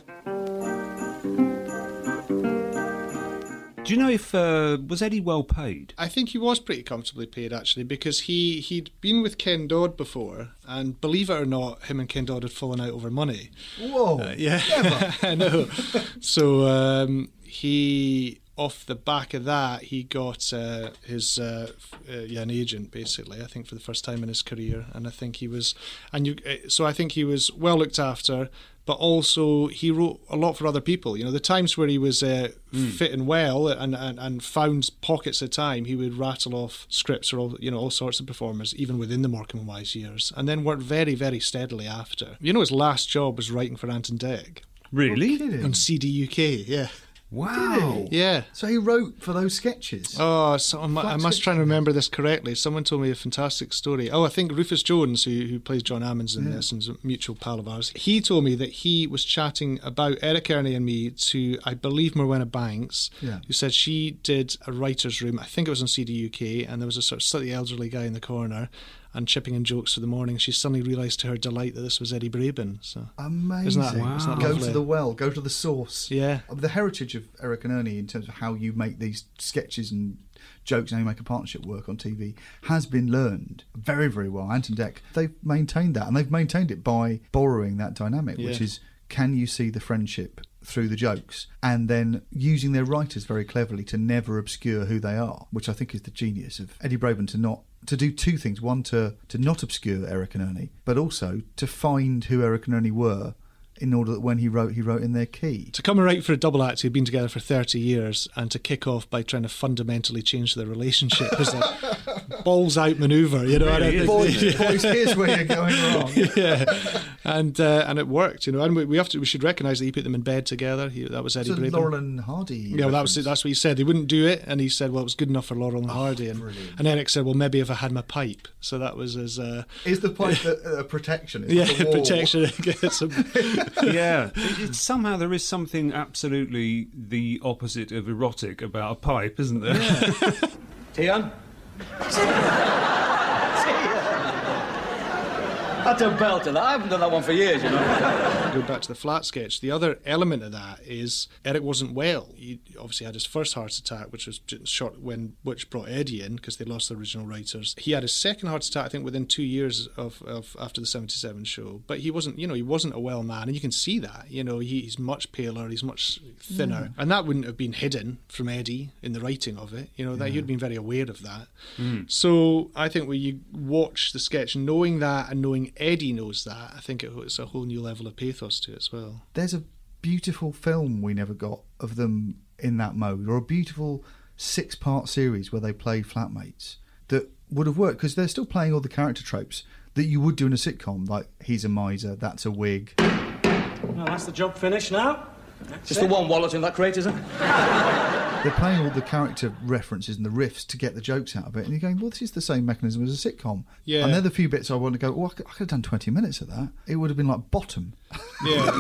Do you know if... was Eddie well paid? I think he was pretty comfortably paid, actually, because he'd been with Ken Dodd before, and believe it or not, him and Ken Dodd had fallen out over money. Whoa! Yeah. Never. I know. So he... Off the back of that, he got an agent, basically, I think, for the first time in his career. And I think he was... So I think he was well looked after, but also he wrote a lot for other people. You know, the times where he was fit and well and found pockets of time, he would rattle off scripts for all sorts of performers, even within the Morecambe and Wise years, and then worked very, very steadily after. You know, his last job was writing for Ant and Dec. Really? On CD UK, yeah. Wow. Yeah. So he wrote for those sketches. Oh, so I must try and remember this correctly. Someone told me a fantastic story. Oh, I think Rufus Jones, who plays John Ammonds in this and is a mutual pal of ours, he told me that he was chatting about Eric, Ernie and me to, I believe, Morwenna Banks, who said she did a writer's room, I think it was on CD UK, and there was a sort of slightly elderly guy in the corner and chipping in jokes for the morning. She suddenly realised to her delight that this was Eddie Braben. So amazing. Isn't that, wow. Isn't that lovely? Go to the well, go to the source. Yeah. The heritage of Eric and Ernie in terms of how you make these sketches and jokes and how you make a partnership work on TV has been learned very, very well. Ant and Dec, they've maintained that, and they've maintained it by borrowing that dynamic, which is, can you see the friendship through the jokes, and then using their writers very cleverly to never obscure who they are, which I think is the genius of Eddie Braben, to do two things. One, to not obscure Eric and Ernie, but also to find who Eric and Ernie were in order that when he wrote in their key. To come and write for a double act who'd been together for 30 years and to kick off by trying to fundamentally change their relationship was like balls-out manoeuvre, you know. Really, boys, here's where you're going wrong. Yeah. And it worked, you know. And we should recognise that he put them in bed together. That was Eddie Braben. Laurel and Hardy. Yeah, well, that's what he said. They wouldn't do it, and he said, well, it was good enough for Laurel and Hardy. And Eric said, well, maybe if I had my pipe. So that was his... Is the pipe a protection? It's protection against him. Yeah, somehow there is something absolutely the opposite of erotic about a pipe, isn't there? Yeah. Tian? That's a belter. I haven't done that one for years, you know. Going back to the flat sketch, the other element of that is Eric wasn't well. He obviously had his first heart attack, which was short, which brought Eddie in because they lost the original writers. He had his second heart attack, I think, within 2 years of after the 77 show. But he wasn't a well man, and you can see that. You know, he's much paler, he's much thinner, and that wouldn't have been hidden from Eddie in the writing of it. You know, that he'd been very aware of that. Mm. So I think when you watch the sketch, knowing that and knowing Eddie knows that, I think it's a whole new level of pathos to it as well. There's a beautiful film we never got of them in that mode, or a beautiful 6-part series where they play flatmates that would have worked because they're still playing all the character tropes that you would do in a sitcom, like he's a miser, that's a wig. Well, that's the job finished now. That's just it. The one wallet in that crate, isn't it? They're playing all the character references and the riffs to get the jokes out of it, and you're going, well, this is the same mechanism as a sitcom. Yeah. And they're the few bits I want to go, oh, I could have done 20 minutes of that. It would have been like Bottom. Yeah.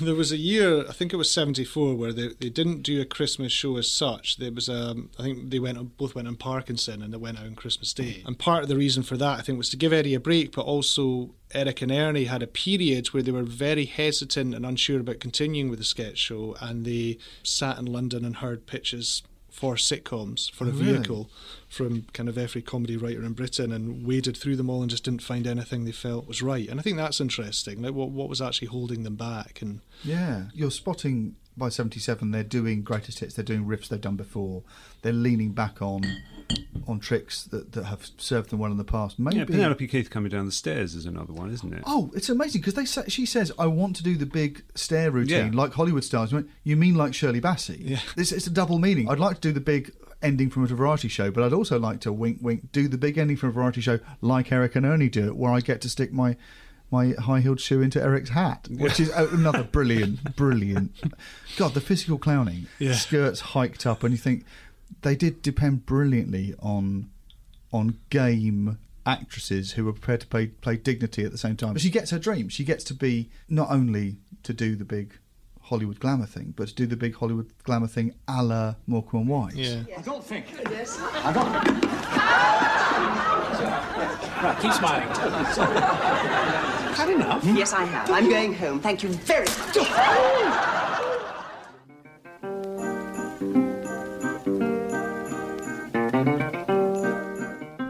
There was a year, I think it was 74, where they didn't do a Christmas show as such. There was I think they both went on Parkinson, and they went out on Christmas Day. And part of the reason for that, I think, was to give Eddie a break, but also Eric and Ernie had a period where they were very hesitant and unsure about continuing with the sketch show, and they sat in London and heard pitches for sitcoms, for a vehicle from kind of every comedy writer in Britain, and waded through them all and just didn't find anything they felt was right. And I think that's interesting, like what was actually holding them back. And yeah, you're spotting by 77 they're doing greatest hits, they're doing riffs they've done before, they're leaning back on tricks that have served them well in the past. Maybe Penelope Keith coming down the stairs is another one, isn't it? Oh, it's amazing, because she says, I want to do the big stair routine like Hollywood stars. You mean like Shirley Bassey? Yeah. It's a double meaning. I'd like to do the big ending from a variety show, but I'd also like to, wink wink, do the big ending from a variety show like Eric and Ernie do it, where I get to stick my high-heeled shoe into Eric's hat, which is another brilliant. God, the physical clowning. Yeah. Skirts hiked up, and you think they did depend brilliantly on game actresses who were prepared to play dignity at the same time. But she gets her dream. She gets to be, not only to do the big Hollywood glamour thing, but to do the big Hollywood glamour thing a la Morecambe and Wise. Yeah. Yeah. I don't think. Yes. I don't think. Right, keep smiling. Had enough? Yes, I have. I'm going home. Thank you very much.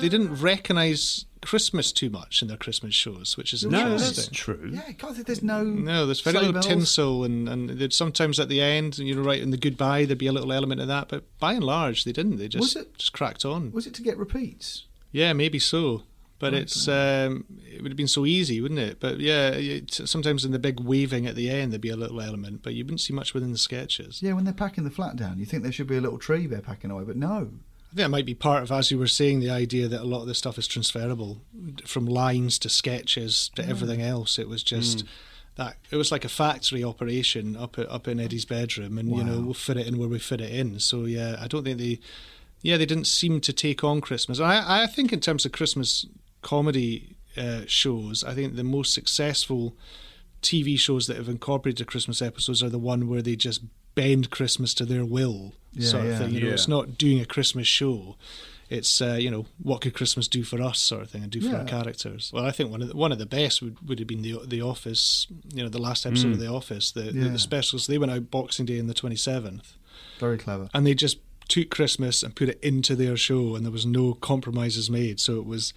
They didn't recognise Christmas too much in their Christmas shows, which is interesting. No, that's true. Yeah, because there's no, there's very little bells. Tinsel, and sometimes at the end, right in the goodbye, there'd be a little element of that, but by and large, they didn't. They just cracked on. Was it to get repeats? Yeah, maybe so. But it would have been so easy, wouldn't it? But yeah, sometimes in the big waving at the end, there'd be a little element, but you wouldn't see much within the sketches. Yeah, when they're packing the flat down, you think there should be a little tree they're packing away, but no. I think that might be part of, as you were saying, the idea that a lot of this stuff is transferable, from lines to sketches to everything else. It was just that it was like a factory operation up in Eddie's bedroom, and we'll fit it in where we fit it in. So yeah, I don't think they didn't seem to take on Christmas. I think in terms of Christmas comedy shows, I think the most successful TV shows that have incorporated Christmas episodes are the one where they just bend Christmas to their will, sort of thing. It's not doing a Christmas show. It's what could Christmas do for us, sort of thing, and do for our characters. Well, I think one of the best would have been the Office. The last episode of The Office, the specials. They went out Boxing Day on the 27th. Very clever. And they just took Christmas and put it into their show, and there was no compromises made. So it was,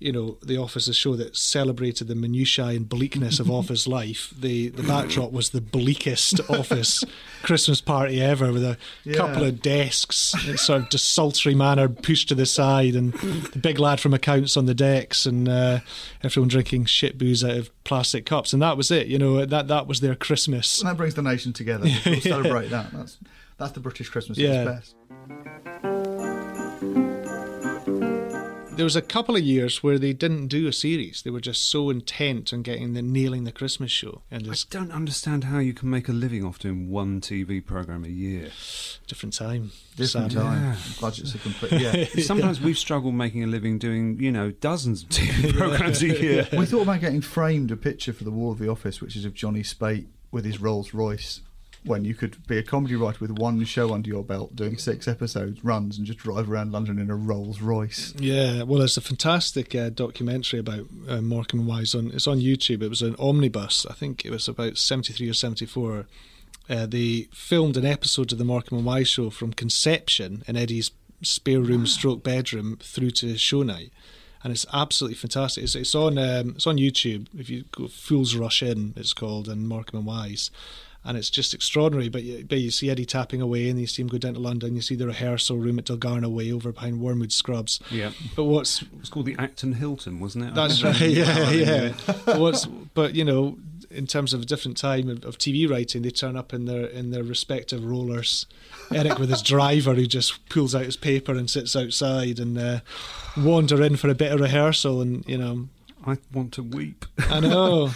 The Office, a show that celebrated the minutiae and bleakness of office life. The backdrop was the bleakest office Christmas party ever, with a couple of desks in sort of desultory manner pushed to the side, and the big lad from accounts on the decks, and everyone drinking shit booze out of plastic cups. And that was it, that was their Christmas. And that brings the nation together. We'll celebrate that. That's the British Christmas at its best. There was a couple of years where they didn't do a series. They were just so intent on nailing the Christmas show. And I don't understand how you can make a living off doing one TV programme a year. Different time. Yeah. Budgets are complete. Yeah. Sometimes we've struggled making a living doing, dozens of TV programmes a year. We thought about getting framed a picture for the wall of the office, which is of Johnny Speight with his Rolls Royce, when you could be a comedy writer with one show under your belt, doing 6 episodes, runs, and just drive around London in a Rolls Royce. Yeah, well, there's a fantastic documentary about Morecambe and Wise. It's on YouTube. It was an omnibus. I think it was about 73 or 74. They filmed an episode of the Morecambe and Wise show from conception in Eddie's spare room / bedroom through to show night. And it's absolutely fantastic. It's on YouTube. If you go Fool's Rush In, it's called, and Morecambe and Wise. And it's just extraordinary. But you see Eddie tapping away, and you see him go down to London. You see the rehearsal room at Delgarna Way over behind Wormwood Scrubs. Yeah. But it was called the Acton Hilton, wasn't it? That's right. Yeah. In terms of a different time of TV writing, they turn up in their respective rollers. Eric with his driver, who just pulls out his paper and sits outside, and wander in for a bit of rehearsal, and. I want to weep. I know.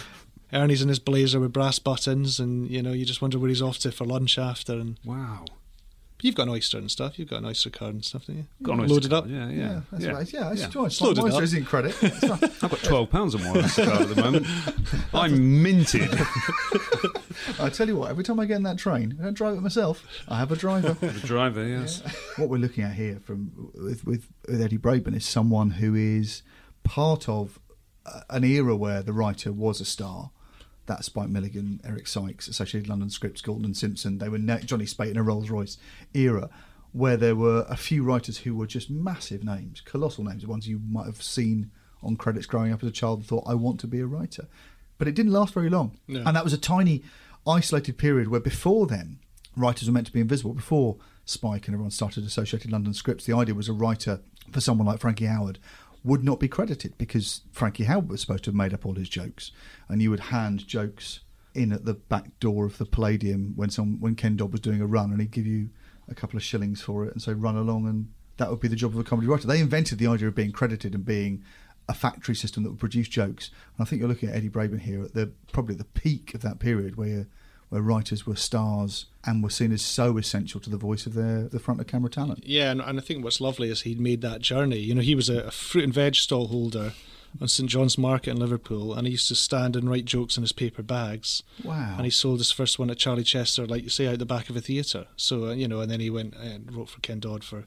Ernie's in his blazer with brass buttons, and you just wonder where he's off to for lunch after. And wow, but you've got an oyster and stuff. You've got an oyster card and stuff, haven't you? Got an oyster loaded card. Up. Yeah. That's right. Yeah, it's joyous. Loaded oyster up. Is in credit. I've got £12 on my oyster card at the moment. I'm minted. I tell you what, every time I get in that train, I don't drive it myself. I have a driver. Yes. Yeah. What we're looking at here with Eddie Braben is someone who is part of an era where the writer was a star. That's Spike Milligan, Eric Sykes, Associated London Scripts, Galton and Simpson. They were Johnny Speight in a Rolls Royce era. where there were a few writers who were just massive names, colossal names, the ones you might have seen on credits growing up as a child and thought, I want to be a writer. But it didn't last very long. No. And that was a tiny, isolated period where before then, writers were meant to be invisible. Before Spike and everyone started Associated London Scripts, the idea was a writer for someone like Frankie Howerd would not be credited because Frankie Howerd was supposed to have made up all his jokes. And you would hand jokes in at the back door of the Palladium when Ken Dodd was doing a run, and he'd give you a couple of shillings for it and say, run along, and that would be the job of a comedy writer. They invented the idea of being credited and being a factory system that would produce jokes. And I think you're looking at Eddie Braben here at probably the peak of that period where writers were stars and were seen as so essential to the voice of the front of camera talent. Yeah, and I think what's lovely is he'd made that journey. You know, he was a fruit and veg stall holder on St John's Market in Liverpool, and he used to stand and write jokes in his paper bags. Wow. And he sold his first one at Charlie Chester, like you say, out the back of a theatre. So, you know, and then he went and wrote for Ken Dodd for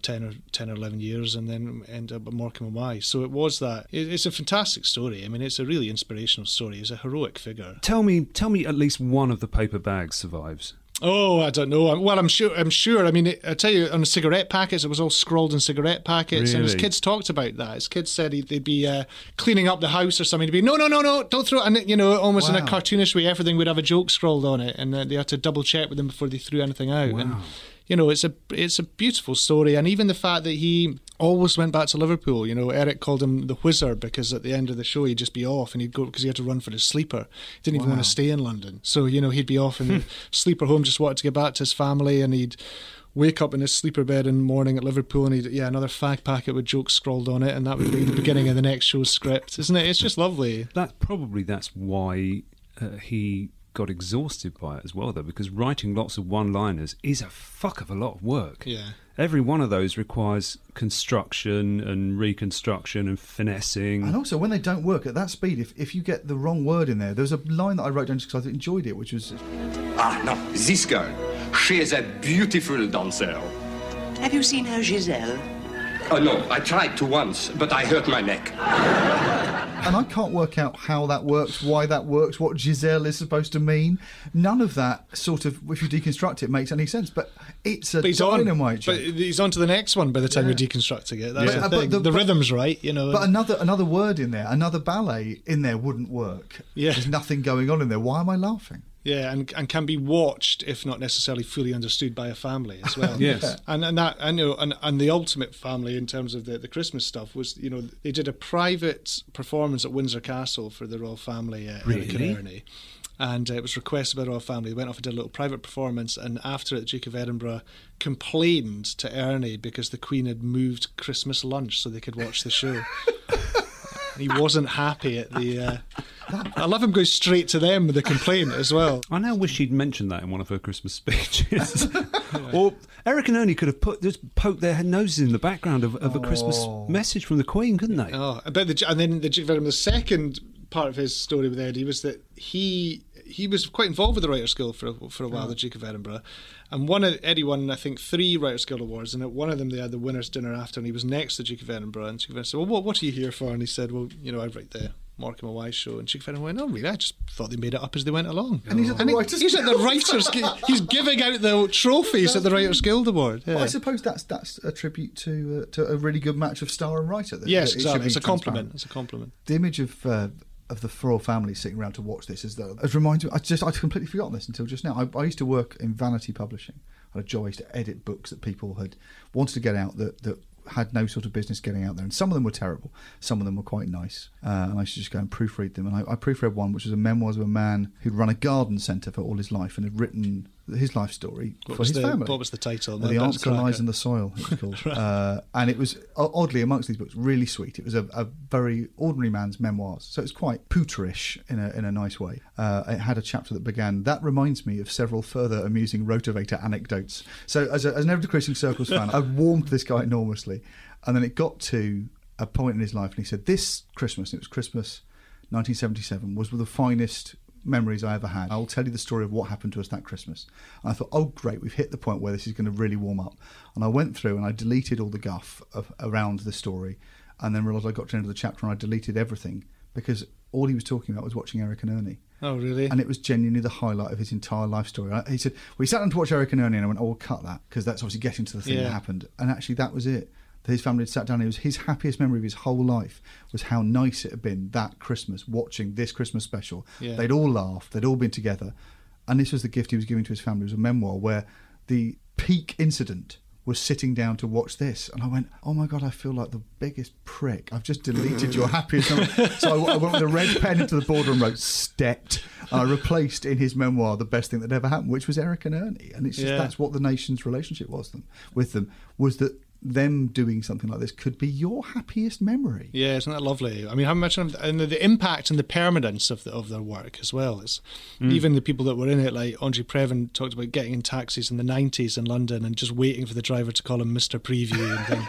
10 or 11 years, and then end up at Morecambe and Wise. So it was that. It's a fantastic story. I mean, it's a really inspirational story. It's a heroic figure. Tell me at least one of the paper bags survives. Oh, I don't know. Well, I'm sure. I mean, I tell you, on the cigarette packets, it was all scrawled in cigarette packets. Really? And his kids talked about that. His kids said they'd be cleaning up the house or something. He'd be, no, don't throw it. And, you know, almost in a cartoonish way, everything would have a joke scrawled on it. And they had to double check with them before they threw anything out. Wow. And, you know, it's a beautiful story. And even the fact that he always went back to Liverpool, you know, Eric called him the whizzer because at the end of the show he'd just be off, and he'd go because he had to run for his sleeper. He didn't even want to stay in London. So, you know, he'd be off in the sleeper home, just wanted to get back to his family, and he'd wake up in his sleeper bed in the morning at Liverpool, and he'd, another fag packet with jokes scrawled on it, and that would be the beginning of the next show's script, isn't it? It's just lovely. That's why he got exhausted by it as well, though, because writing lots of one-liners is a fuck of a lot of work. Yeah. Every one of those requires construction and reconstruction and finessing. And also, when they don't work at that speed, if you get the wrong word in there, there's a line that I wrote down just because I enjoyed it, which was... this girl. She is a beautiful dancer. Have you seen her, Giselle? Oh, no, I tried to once, but I hurt my neck. And I can't work out how that works, why that works, what Giselle is supposed to mean. None of that sort of, if you deconstruct it, makes any sense. But it's a dynamite joke. But he's on to the next one by the time you're deconstructing it. That's the thing. The rhythm's right, you know. But another word in there, another ballet in there wouldn't work. Yeah. There's nothing going on in there. Why am I laughing? Yeah, and can be watched if not necessarily fully understood by a family as well. Yes, and that I know, and the ultimate family in terms of the Christmas stuff was, you know, they did a private performance at Windsor Castle for the royal family. Really? Eric and Ernie. And it was requested by the royal family. They went off and did a little private performance, and after it, the Duke of Edinburgh complained to Ernie because the Queen had moved Christmas lunch so they could watch the show. He wasn't happy at the... I love him going straight to them with a complaint as well. I now wish she'd mentioned that in one of her Christmas speeches. Or Eric and Ernie could have poked their noses in the background of a Christmas message from the Queen, couldn't they? Oh, and then the second part of his story with Eddie was that he was quite involved with the Writers' Guild for a while, the Duke of Edinburgh, and Eddie won, I think, 3 Writers' Guild awards, and at one of them they had the winners' dinner after, and he was next to the Duke of Edinburgh, and the Duke of Edinburgh said, well, what are you here for? And he said, well, you know, I write the Markham and Wise show, and Duke of Edinburgh went, oh, really? I just thought they made it up as they went along. And he's giving out the trophies at the Writers' Guild award. Yeah. Well, I suppose that's a tribute to a really good match of star and writer. Yes, exactly. It's a compliment. The image of the royal family sitting around to watch this as reminds me, I'd completely forgotten this until just now. I used to work in vanity publishing. I had a job. I used to edit books that people had wanted to get out that had no sort of business getting out there, and some of them were terrible, some of them were quite nice, and I used to just go and proofread them. And I proofread one which was a memoirs of a man who'd run a garden centre for all his life and had written his life story for his family. What was the title? The Answer Lies in the Soil, it was called. Right. And it was, oddly, amongst these books, really sweet. It was a very ordinary man's memoirs, so it's quite Pooterish in a nice way. It had a chapter that began, that reminds me of several further amusing rotovator anecdotes. So as an ever-decreasing Circles fan, I warmed this guy enormously. And then it got to a point in his life, and he said, this Christmas, and it was Christmas 1977, was the finest memories I ever had. I'll tell you the story of what happened to us that Christmas. And I thought, oh great, we've hit the point where this is going to really warm up. And I went through and I deleted all the guff around the story, and then realised I got to the end of the chapter and I deleted everything because all he was talking about was watching Eric and Ernie. Oh, really? And it was genuinely the highlight of his entire life story. He said, we sat down to watch Eric and Ernie, and I went, oh, we'll cut that, because that's obviously getting to the thing that happened. And actually, that was it. His family had sat down. It was his happiest memory of his whole life was how nice it had been that Christmas, watching this Christmas special. Yeah. They'd all laughed. They'd all been together. And this was the gift he was giving to his family. It was a memoir where the peak incident was sitting down to watch this. And I went, oh, my God, I feel like the biggest prick. I've just deleted your happiest memory. So I went with a red pen into the border and wrote, stepped. And I replaced in his memoir the best thing that ever happened, which was Eric and Ernie. And it's just that's what the nation's relationship was with them, was that them doing something like this could be your happiest memory. Yeah, isn't that lovely? I mean, how much, and the impact and the permanence of their work as well. It's even the people that were in it, like Andre Previn talked about getting in taxis in the 90s in London and just waiting for the driver to call him Mr. Preview and things.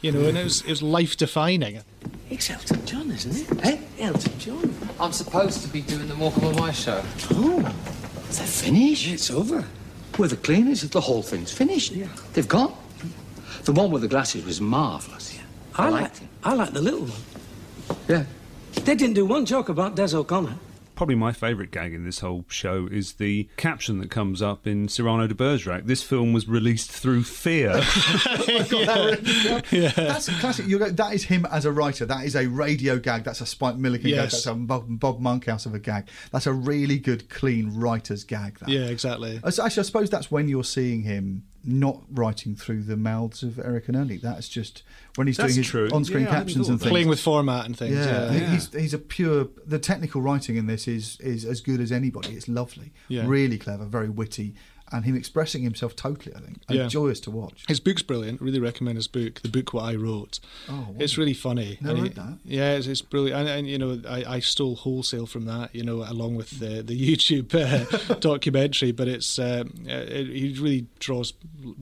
You know, and it was life-defining. It's Elton John, isn't it? Eh? Elton John. I'm supposed to be doing the Morecambe and Wise show. Oh, it's a finish. It's over. We're the cleaners. The whole thing's finished. Yeah. They've gone. The one with the glasses was marvellous. Yeah. I liked him. I liked the little one. Yeah. They didn't do one joke about Des O'Connor. Probably my favourite gag in this whole show is the caption that comes up in Cyrano de Bergerac. This film was released through fear. I've got that written down. Yeah. That's a classic. That is him as a writer. That is a radio gag. That's a Spike Milligan gag. That's a Bob Monkhouse of a gag. That's a really good, clean writer's gag. That. Yeah, exactly. Actually, I suppose that's when you're seeing him not writing through the mouths of Eric and Ernie. That's just when he's doing his on-screen captions and things. Playing with format and things. Yeah. He's a pure... The technical writing in this is as good as anybody. It's lovely. Yeah. Really clever, very witty, and him expressing himself totally, I think. Yeah. Joyous to watch. His book's brilliant. Really recommend his book, The Book What I Wrote. Oh, wow. It's really funny. Never read that. Yeah, it's brilliant. And you know, I stole wholesale from that, you know, along with the YouTube documentary, but it's he really draws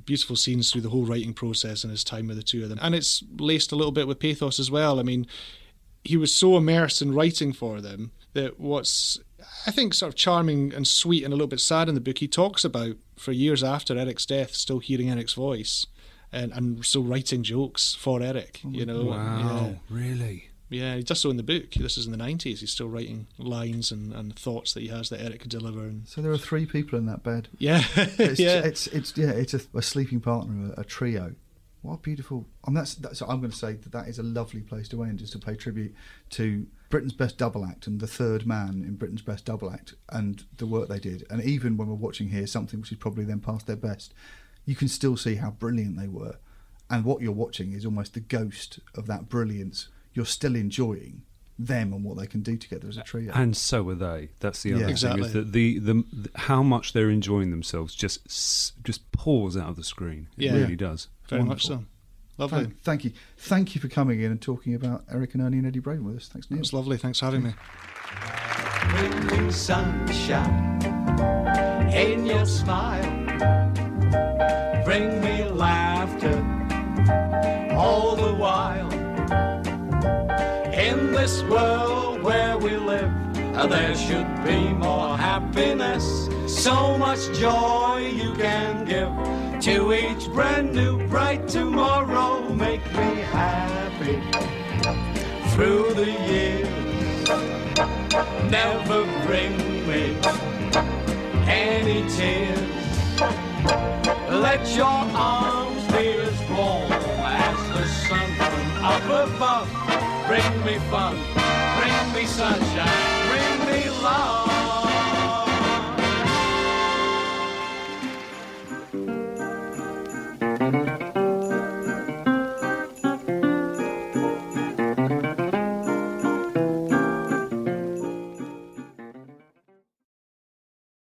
beautiful scenes through the whole writing process and his time with the two of them. And it's laced a little bit with pathos as well. I mean, he was so immersed in writing for them that what's, I think, sort of charming and sweet and a little bit sad in the book, he talks about, for years after Eric's death, still hearing Eric's voice and still writing jokes for Eric, you know. Wow, really? Yeah, he does so in the book. This is in the 90s. He's still writing lines and thoughts that he has that Eric could deliver. So there are three people in that bed. Yeah. It's a sleeping partner, a trio. What a beautiful... So I'm going to say that is a lovely place to end, just to pay tribute to Britain's Best Double Act and the third man in Britain's Best Double Act and the work they did. And even when we're watching here, something which is probably then past their best, you can still see how brilliant they were. And what you're watching is almost the ghost of that brilliance. You're still enjoying them and what they can do together as a trio. And so are they. That's the other thing, is that the how much they're enjoying themselves just pours out of the screen. It really does. Very wonderful. Much so. Lovely. Thank you. Thank you for coming in and talking about Eric and Ernie and Eddie Braben with us. Thanks, Neil. It was lovely. Thanks for having me. Bring me sunshine in your smile. Bring me laughter all the while. In this world where we live, there should be more happiness. So much joy you can give. To each brand new bright tomorrow, make me happy through the years. Never bring me any tears. Let your arms be as warm as the sun from up above. Bring me fun, bring me sunshine, bring me love.